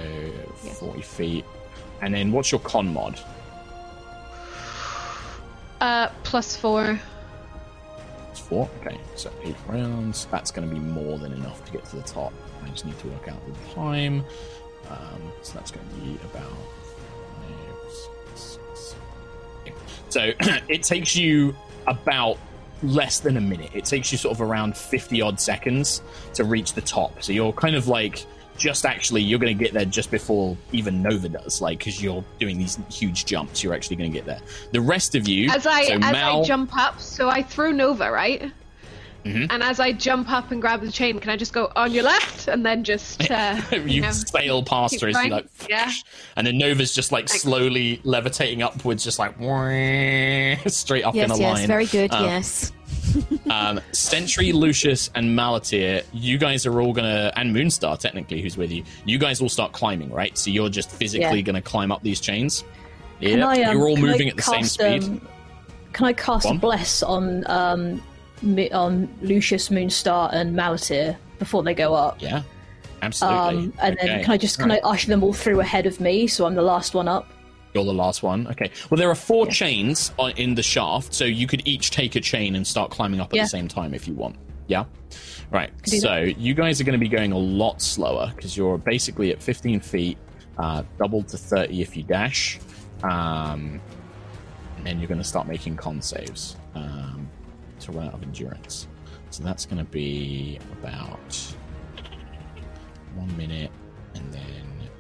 So 40 feet. And then what's your con mod? Plus 4. Plus 4? Okay, so 8 rounds. That's going to be more than enough to get to the top. I just need to work out the time. So that's going to be about... So it takes you about... less than a minute. It takes you sort of around 50 odd seconds to reach the top, so you're kind of like just actually you're going to get there just before even Nova does, like, because you're doing these huge jumps. You're actually going to get there. The rest of you, as I jump up, so I threw Nova, right? And as I jump up and grab the chain, can I just go on your left and then just you sail past her, like, yeah. And then Nova's just like slowly levitating upwards, just like straight up in a line. Yes, very good. Yes. Sentry, Lucius, and Malatir, you guys are all gonna, and Moonstar technically, who's with you. You guys all start climbing, right? So you're just physically gonna climb up these chains. Yeah, you're all moving at the same speed. Can I cast a bless on Lucius, Moonstar, and Malatir before they go up? Yeah, absolutely. Then can I usher them all through ahead of me, so I'm the last one up? You're the last one. Okay. Well, there are 4 chains in the shaft, so you could each take a chain and start climbing up at the same time if you want. Yeah. Right. So you guys are going to be going a lot slower because you're basically at 15 feet. doubled to 30 if you dash, and you're going to start making con saves to run out of endurance. So that's going to be about 1 minute, and then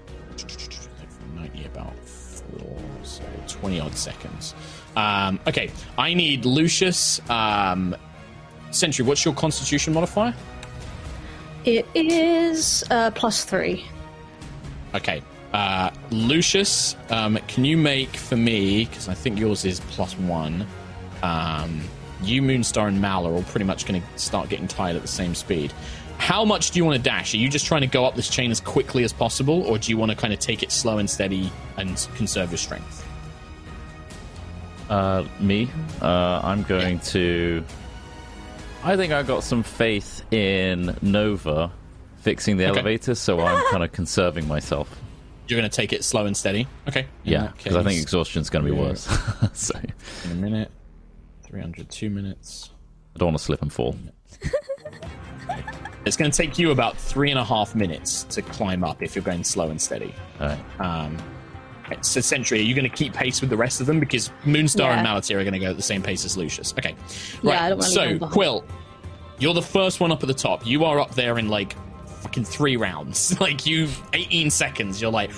from 90 about 4, so 20 odd seconds. Okay, I need Lucius. Sentry, what's your Constitution modifier? It is +3. Okay. Lucius, can you make for me, because I think yours is +1, you, Moonstar, and Mal are all pretty much going to start getting tired at the same speed. How much do you want to dash? Are you just trying to go up this chain as quickly as possible, or do you want to kind of take it slow and steady and conserve your strength? I'm going to... I think I got some faith in Nova fixing the elevator, so I'm kind of conserving myself. You're going to take it slow and steady? Okay. Yeah, because I think exhaustion's going to be worse. So. In a minute. 300, 2 minutes. I don't want to slip and fall. Okay. It's going to take you about 3.5 minutes to climb up if you're going slow and steady. All right. So, Sentry, are you going to keep pace with the rest of them? Because Moonstar and Malatir are going to go at the same pace as Lucius. Okay. Right. Yeah, I don't so, Quill, you're the first one up at the top. You are up there in, like, fucking 3 rounds. Like, you've 18 seconds. You're like...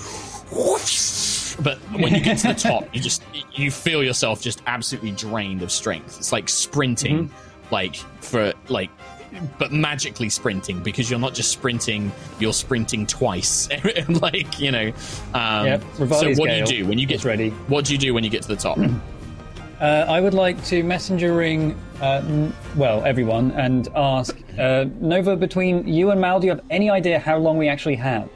whoosh. But when you get to the top, you just... you feel yourself just absolutely drained of strength. It's like sprinting, like, for, like... but magically sprinting, because you're not just sprinting, you're sprinting twice. Like, you know. So what do you do when you get ready? What do you do when you get to the top? I would like to messenger ring, everyone, and ask Nova, between you and Mal, do you have any idea how long we actually have?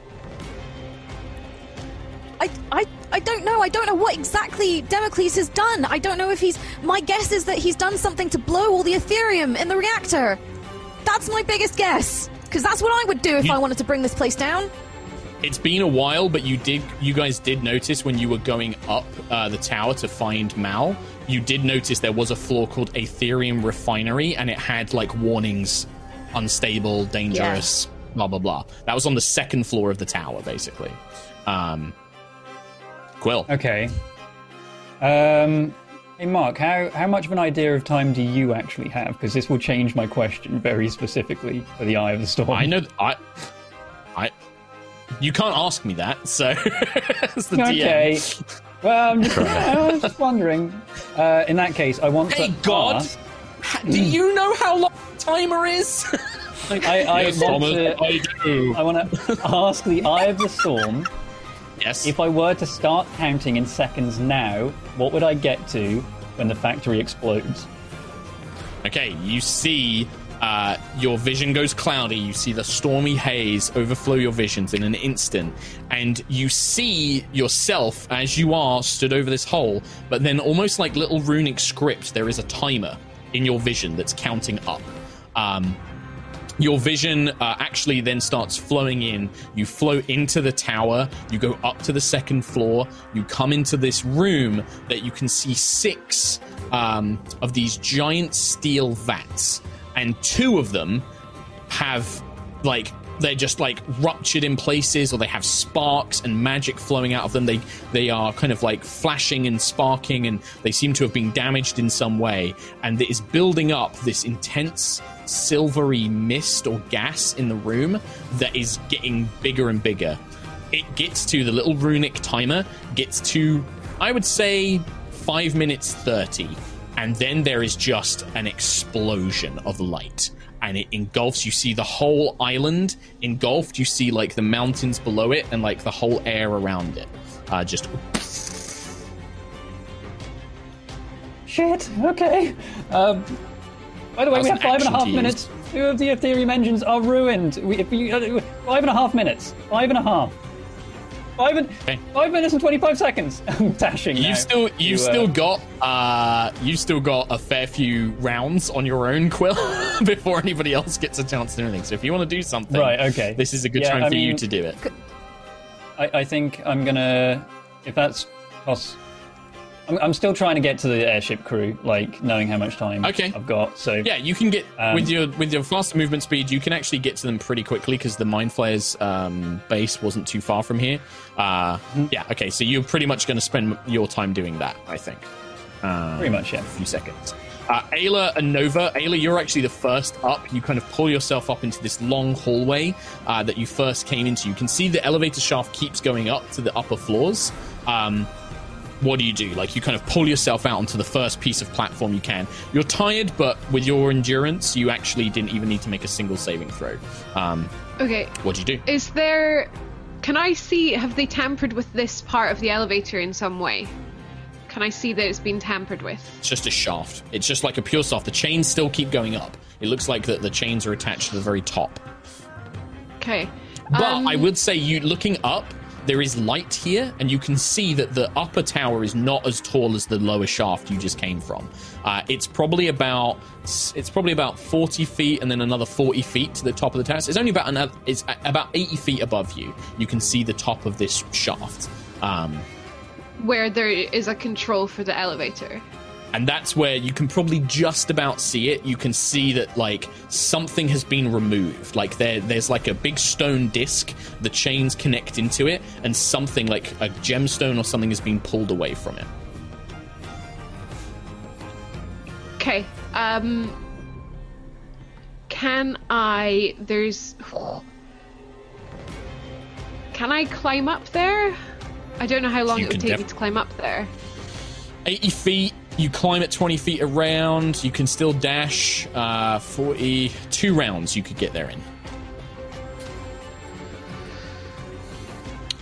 I don't know. I don't know what exactly Democles has done. I don't know if he's... my guess is that he's done something to blow all the Aetherium in the reactor. That's my biggest guess, because that's what I would do if I wanted to bring this place down. It's been a while, but you guys did notice when you were going up the tower to find Mal, you did notice there was a floor called Aetherium Refinery, and it had, like, warnings, unstable, dangerous, blah, blah, blah. That was on the second floor of the tower, basically. Quill. Okay. Hey, Mark, how much of an idea of time do you actually have? Because this will change my question very specifically for the Eye of the Storm. I know... you can't ask me that, so... it's the okay. DM. Well, I was just wondering. In that case, I want to... Hey, God! Do you know how long the timer is? I want to ask the Eye of the Storm... Yes. If I were to start counting in seconds now, what would I get to when the factory explodes? Okay, you see your vision goes cloudy. You see the stormy haze overflow your visions in an instant. And you see yourself as you are stood over this hole. But then almost like little runic scripts, there is a timer in your vision that's counting up. Your vision actually then starts flowing in. You flow into the tower. You go up to the second floor. You come into this room that you can see 6 of these giant steel vats. And 2 of them have, like, they're just, like, ruptured in places, or they have sparks and magic flowing out of them. They are kind of, like, flashing and sparking, and they seem to have been damaged in some way. And it is building up this intense... silvery mist or gas in the room that is getting bigger and bigger. It gets to the little runic timer, gets to, I would say, 5 minutes 30, and then there is just an explosion of light, and it engulfs. You see the whole island engulfed. You see, like, the mountains below it and, like, the whole air around it. Just shit. Okay. By the way, we have 5.5 minutes. 2 of the Aetherium engines are ruined. 5.5 minutes. 5.5. 5 minutes and 25 seconds. I'm dashing. You've still got a fair few rounds on your own, Quill, before anybody else gets a chance to do anything. So if you want to do something, right? Okay. This is a good time for you to do it. I think I'm gonna. If that's possible. I'm still trying to get to the airship crew, like knowing how much time I've got. So yeah, you can get with your faster movement speed, you can actually get to them pretty quickly because the Mind Flayer's base wasn't too far from here. Yeah, okay, so you're pretty much going to spend your time doing that, I think. Pretty much, yeah, a few seconds. Ayla and Nova. Ayla, you're actually the first up. You kind of pull yourself up into this long hallway that you first came into. You can see the elevator shaft keeps going up to the upper floors. What do you do? Like, you kind of pull yourself out onto the first piece of platform you can. You're tired, but with your endurance, you actually didn't even need to make a single saving throw. Okay. What do you do? Is there... Can I see... Have they tampered with this part of the elevator in some way? Can I see that it's been tampered with? It's just a shaft. It's just like a pure shaft. The chains still keep going up. It looks like that the chains are attached to the very top. Okay. But I would say you looking up... There is light here, and you can see that the upper tower is not as tall as the lower shaft you just came from. It's probably about 40 feet, and then another 40 feet to the top of the tower. So it's only about about 80 feet above you. You can see the top of this shaft, where there is a control for the elevator. And that's where you can probably just about see it. You can see that, like, something has been removed. Like, there's, like, a big stone disc. The chains connect into it. And something, like a gemstone or something, has been pulled away from it. Okay. Can I climb up there? I don't know how long it would take me to climb up there. 80 feet. You climb at 20 feet around. You can still dash 42 rounds you could get there in.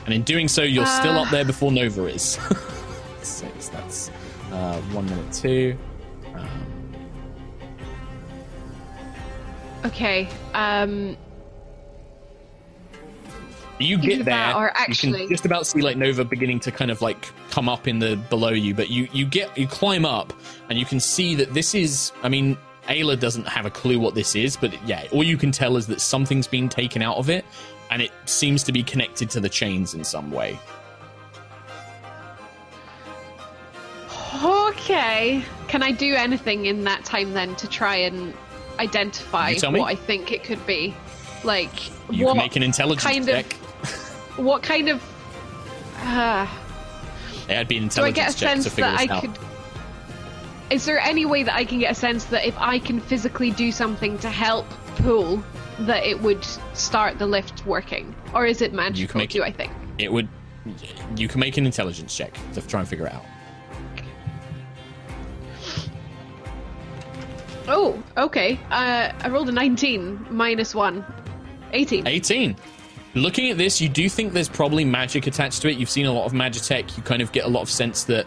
And in doing so, you're still up there before Nova is. 6, that's 1:02. Okay. You get there, you can just about see, like, Nova beginning to kind of, like, come up in the below you, but you climb up, and you can see that this is, I mean, Ayla doesn't have a clue what this is, but yeah, all you can tell is that something's been taken out of it, and it seems to be connected to the chains in some way. Okay. Can I do anything in that time, then, to try and identify what I think it could be? Like, you can make an intelligence check. What kind of... It'd be an intelligence check to figure this out. Is there any way that I can get a sense that if I can physically do something to help pull, that it would start the lift working? Or is it magical, I think? You can make an intelligence check to try and figure it out. Oh, okay. I rolled a 19, minus 1. 18. 18. Looking at this, you do think there's probably magic attached to it. You've seen a lot of Magitek. You kind of get a lot of sense that...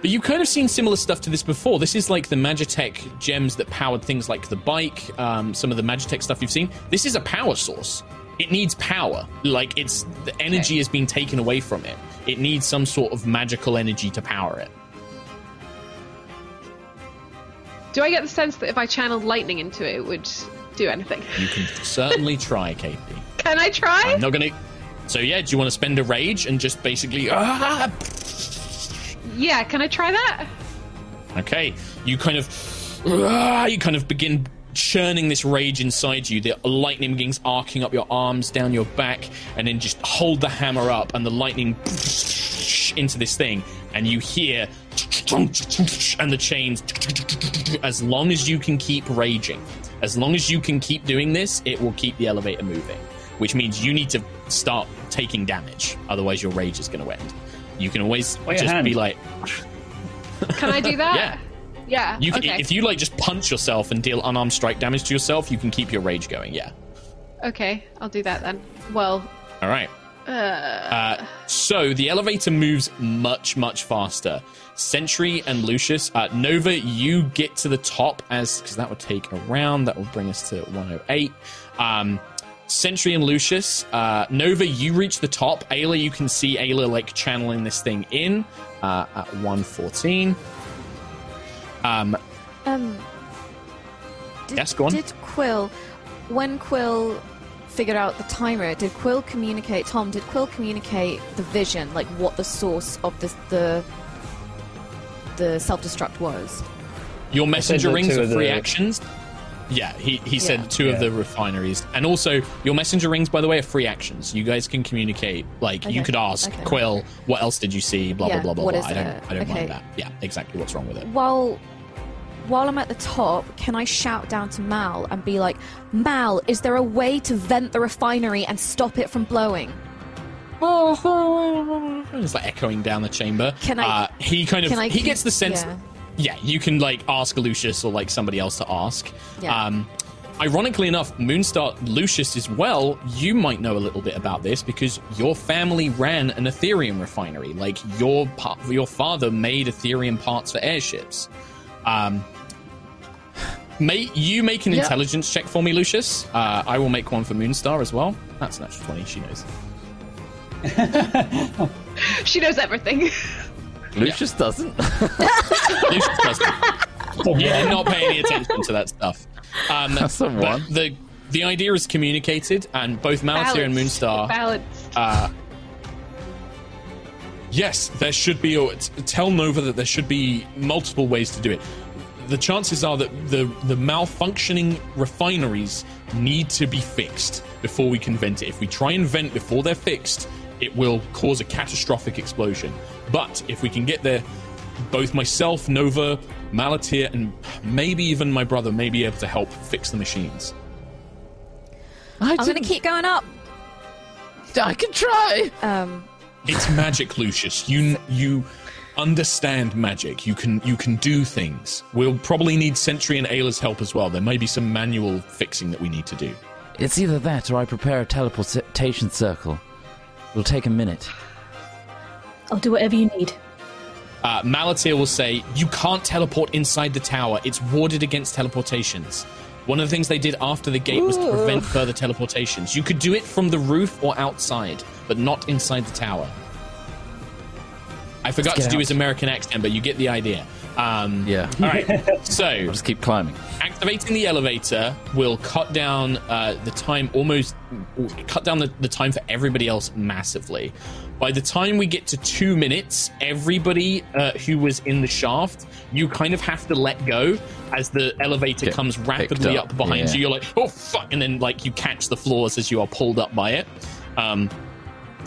But you've kind of seen similar stuff to this before. This is like the Magitek gems that powered things like the bike, some of the Magitek stuff you've seen. This is a power source. It needs power. Like, it's the energy has been taken away from it. It needs some sort of magical energy to power it. Do I get the sense that if I channeled lightning into it, it would do anything? You can certainly try, Katie. Can I try? I'm not going to... So, yeah, do you want to spend a rage and just basically... Yeah, can I try that? Okay. You kind of begin churning this rage inside you. The lightning begins arcing up your arms, down your back, and then just hold the hammer up, and the lightning into this thing, and you hear... and the chains, as long as you can keep raging, as long as you can keep doing this, it will keep the elevator moving, which means you need to start taking damage, otherwise your rage is going to end. You can always just be like, can I do that? yeah you can, okay. If you like just punch yourself and deal unarmed strike damage to yourself, you can keep your rage going. Yeah, okay, I'll do that then. Well, all right. So the elevator moves much, much faster. Sentry and Lucius, Nova, you get to the top because that would take a round. That will bring us to 1:08. Sentry and Lucius, Nova, you reach the top. Ayla, you can see Ayla like channeling this thing in at 1:14. Yes, go on. When Quill figured out the timer, did Quill communicate the vision, like what the source of the the self-destruct was. Your messenger rings are free actions. Yeah, he said two of the refineries. And also, your messenger rings, by the way, are free actions. You guys can communicate. Like, you could ask Quill, what else did you see? Blah, blah, blah, blah, blah. I don't mind that. Yeah, exactly what's wrong with it. While I'm at the top, can I shout down to Mal and be like, Mal, is there a way to vent the refinery and stop it from blowing? Oh, it's like echoing down the chamber. Can I? He gets the sense... Yeah, you can, like, ask Lucius or, like, somebody else to ask. Yeah. Ironically enough, Moonstar, Lucius as well, you might know a little bit about this because your family ran an Aetherium refinery. Like, your father made Aetherium parts for airships. You make an intelligence check for me, Lucius. I will make one for Moonstar as well. That's an extra 20. She knows. She knows everything. Lucius doesn't. Lucius doesn't. Yeah, not pay any attention to that stuff. That's someone. The idea is communicated, and both Malatir and Moonstar. Balance. Yes, there should be. Tell Nova that there should be multiple ways to do it. The chances are that the malfunctioning refineries need to be fixed before we can vent it. If we try and vent before they're fixed, it will cause a catastrophic explosion. But if we can get there, both myself, Nova, Malatir, and maybe even my brother may be able to help fix the machines. I'm going to keep going up. I can try. It's magic, Lucius. You understand magic. You can do things. We'll probably need Sentry and Ayla's help as well. There may be some manual fixing that we need to do. It's either that or I prepare a teleportation circle. It'll take a minute. I'll do whatever you need. Malatir will say, you can't teleport inside the tower. It's warded against teleportations. One of the things they did after the gate was to prevent further teleportations. You could do it from the roof or outside, but not inside the tower. I forgot to do his American accent, but you get the idea. All right. So I'll just keep climbing. Activating the elevator will cut down the time the time for everybody else massively. By the time we get to 2 minutes, everybody who was in the shaft, you kind of have to let go as the elevator comes rapidly up behind you. You're like, oh fuck, and then like you catch the floors as you are pulled up by it.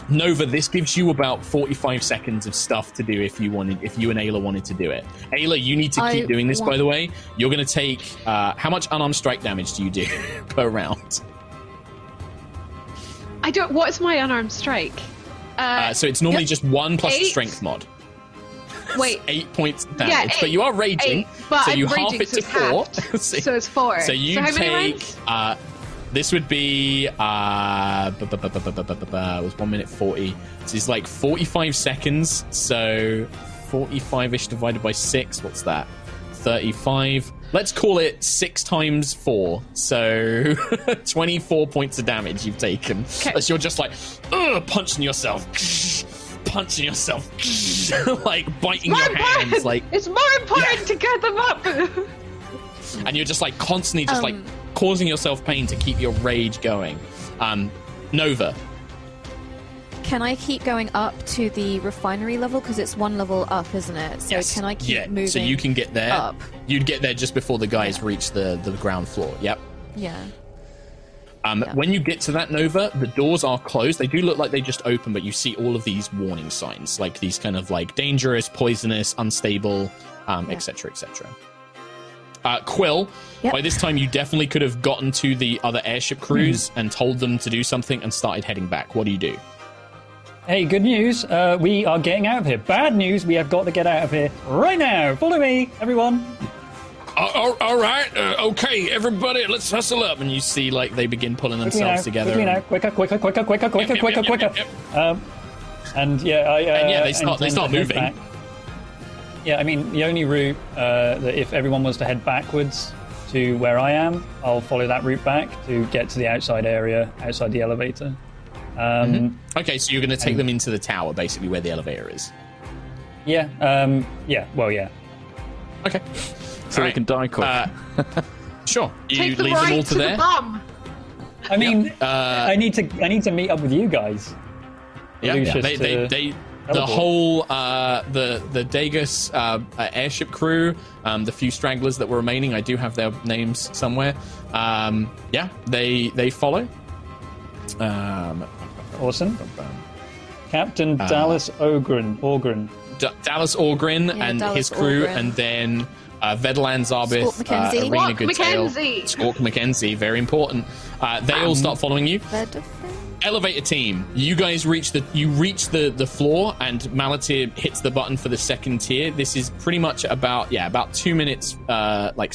Nova, this gives you about 45 seconds of stuff to do if you and Ayla wanted to do it. Ayla, you need to keep doing this, by the way. You're going to take... how much unarmed strike damage do you do per round? I don't... What's my unarmed strike? So it's normally just 1 plus the strength mod. Wait. 8 points damage. Yeah, 8, but you are raging, so you half it to 4. So it's 4. So you take... This would be it was 1 minute 40. So it's like 45 seconds. So 45-ish divided by 6. What's that? 35. Let's call it 6 times 4. So 24 points of damage you've taken. As you're just like punching yourself, like biting your hands. Like it's more important to get them up. And you're just like constantly just like causing yourself pain to keep your rage going. Nova. Can I keep going up to the refinery level? Because it's 1 level up, isn't it? So can I keep moving? So you can get there. Up? You'd get there just before the guys reach the ground floor. Yep. Yeah. When you get to that, Nova, the doors are closed. They do look like they just open, but you see all of these warning signs, like these kind of like dangerous, poisonous, unstable, etc., etc. Quill, by this time you definitely could have gotten to the other airship crews and told them to do something and started heading back. What do you do? Hey, good news. We are getting out of here. Bad news, we have got to get out of here right now. Follow me, everyone. All right. Okay, everybody, let's hustle up. And you see, like, they begin pulling themselves together. Quicker. They start moving. Back. Yeah, I mean, the only route that if everyone was to head backwards to where I am, I'll follow that route back to get to the outside area, outside the elevator. Okay, so you're going to take them into the tower, basically, where the elevator is. Yeah, Okay. So all they can die quick. Sure. You leave them all to there. The bum. I mean, I need to meet up with you guys. Yeah, Lucius, they The whole the Dagus airship crew, the few stragglers that were remaining, I do have their names somewhere. Yeah, they follow. Awesome. Captain Dallas Orgren. Dallas Orgren, yeah, and Dallas his crew, Orgren. And then Vedalan Zarbith, Arena Goodsale, Squawk McKenzie, very important. They all start following you. Elevate a team. You guys reach the floor, and Malatir hits the button for the second tier. This is pretty much about 2 minutes,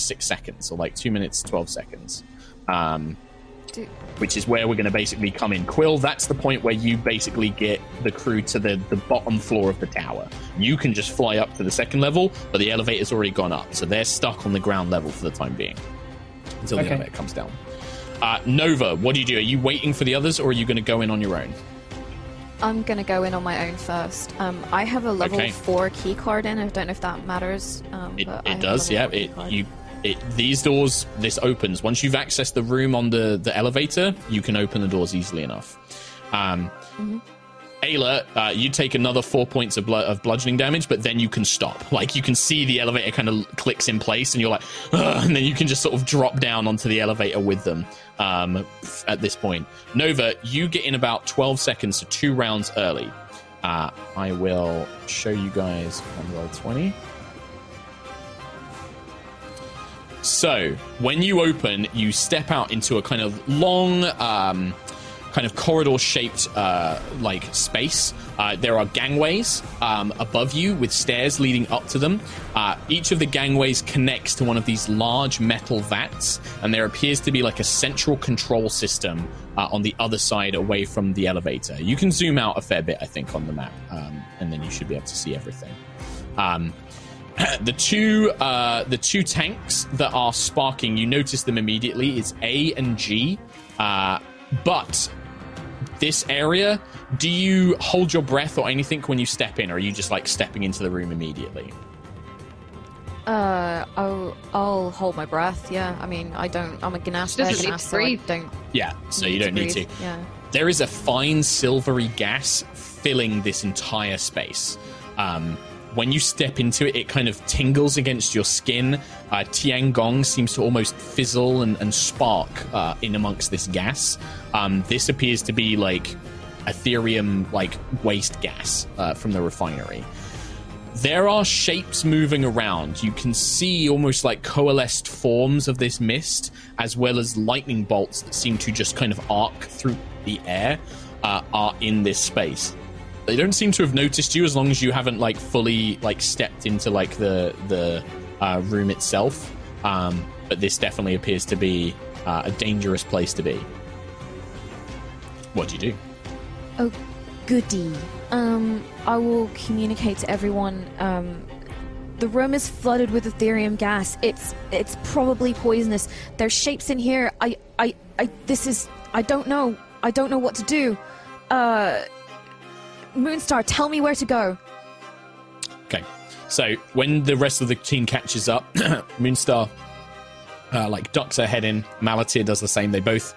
6 seconds, or 2 minutes, 12 seconds. Which is where we're going to basically come in. Quill, that's the point where you basically get the crew to the bottom floor of the tower. You can just fly up to the second level, but the elevator's already gone up, so they're stuck on the ground level for the time being until the elevator comes down. Nova, what do you do? Are you waiting for the others, or are you going to go in on your own? I'm going to go in on my own first. I have a level 4 keycard in. I don't know if that matters. It does, yeah. These doors, this opens. Once you've accessed the room on the elevator, you can open the doors easily enough. Ayla, you take another 4 points of bludgeoning damage, but then you can stop. You can see the elevator kind of clicks in place, and you're like, ugh, and then you can just sort of drop down onto the elevator with them at this point. Nova, you get in about 12 seconds, so 2 rounds early. I will show you guys on roll 20. So, when you open, you step out into a kind of long... kind of corridor-shaped space. There are gangways above you with stairs leading up to them. Each of the gangways connects to one of these large metal vats, and there appears to be a central control system on the other side away from the elevator. You can zoom out a fair bit, I think, on the map, and then you should be able to see everything. The two tanks that are sparking, you notice them immediately. It's A and G, but this area, do you hold your breath or anything when you step in, or are you just stepping into the room immediately? I'll hold my breath, yeah. I mean, I'm a Ganass, so I don't... Yeah, so you don't need to. Yeah. There is a fine silvery gas filling this entire space. When you step into it, it kind of tingles against your skin. Tiangong seems to almost fizzle and spark in amongst this gas. This appears to be Aetherium, waste gas from the refinery. There are shapes moving around. You can see almost coalesced forms of this mist, as well as lightning bolts that seem to just kind of arc through the air are in this space. They don't seem to have noticed you, as long as you haven't fully stepped into the room itself. But this definitely appears to be a dangerous place to be. What do you do? Oh, goody. I will communicate to everyone. The room is flooded with Aetherium gas. It's probably poisonous. There's shapes in here. I don't know. I don't know what to do. Moonstar, tell me where to go. Okay. So when the rest of the team catches up, Moonstar ducks her head in. Malatir does the same. They both...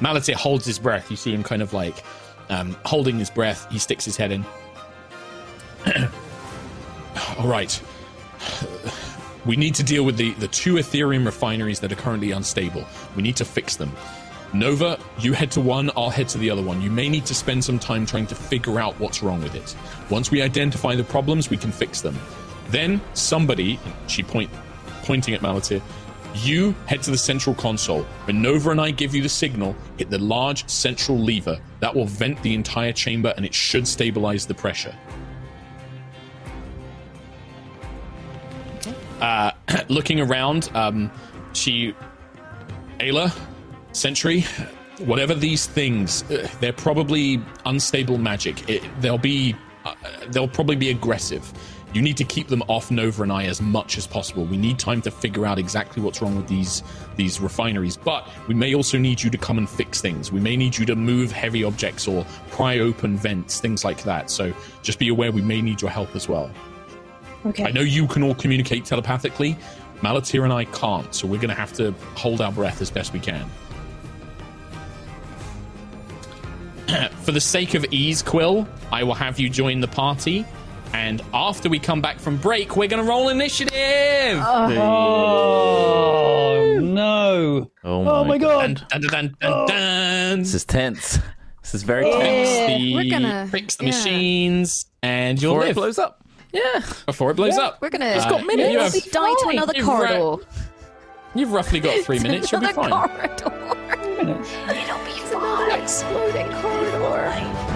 Malatir holds his breath. You see him kind of holding his breath. He sticks his head in. All right. We need to deal with the two Aetherium refineries that are currently unstable. We need to fix them. Nova, you head to one, I'll head to the other one. You may need to spend some time trying to figure out what's wrong with it. Once we identify the problems, we can fix them. Then somebody, she pointing at Malatir, you head to the central console. When Nova and I give you the signal, hit the large central lever. That will vent the entire chamber, and it should stabilize the pressure. Okay. Looking around, Ayla... Sentry, whatever these things, they're probably unstable magic. They'll probably be aggressive. You need to keep them off Nova and I as much as possible. We need time to figure out exactly what's wrong with these refineries, but we may also need you to come and fix things. We may need you to move heavy objects or pry open vents, things like that. So just be aware we may need your help as well. Okay. I know you can all communicate telepathically. Malatir and I can't, so we're going to have to hold our breath as best we can. for the sake of ease, Quill, I will have you join the party. And after we come back from break, we're going to roll initiative! Oh, no. Oh my god. Dun, dun, dun, dun, dun. This is tense. This is very tense. Fix the machines, and you'll live. Before it blows up. Yeah. Before it blows up. We're going to... It's got minutes. You have, die to another corridor. You've roughly got 3 minutes. You'll be fine. Corridor. It'll be fine. It's an exploding corridor.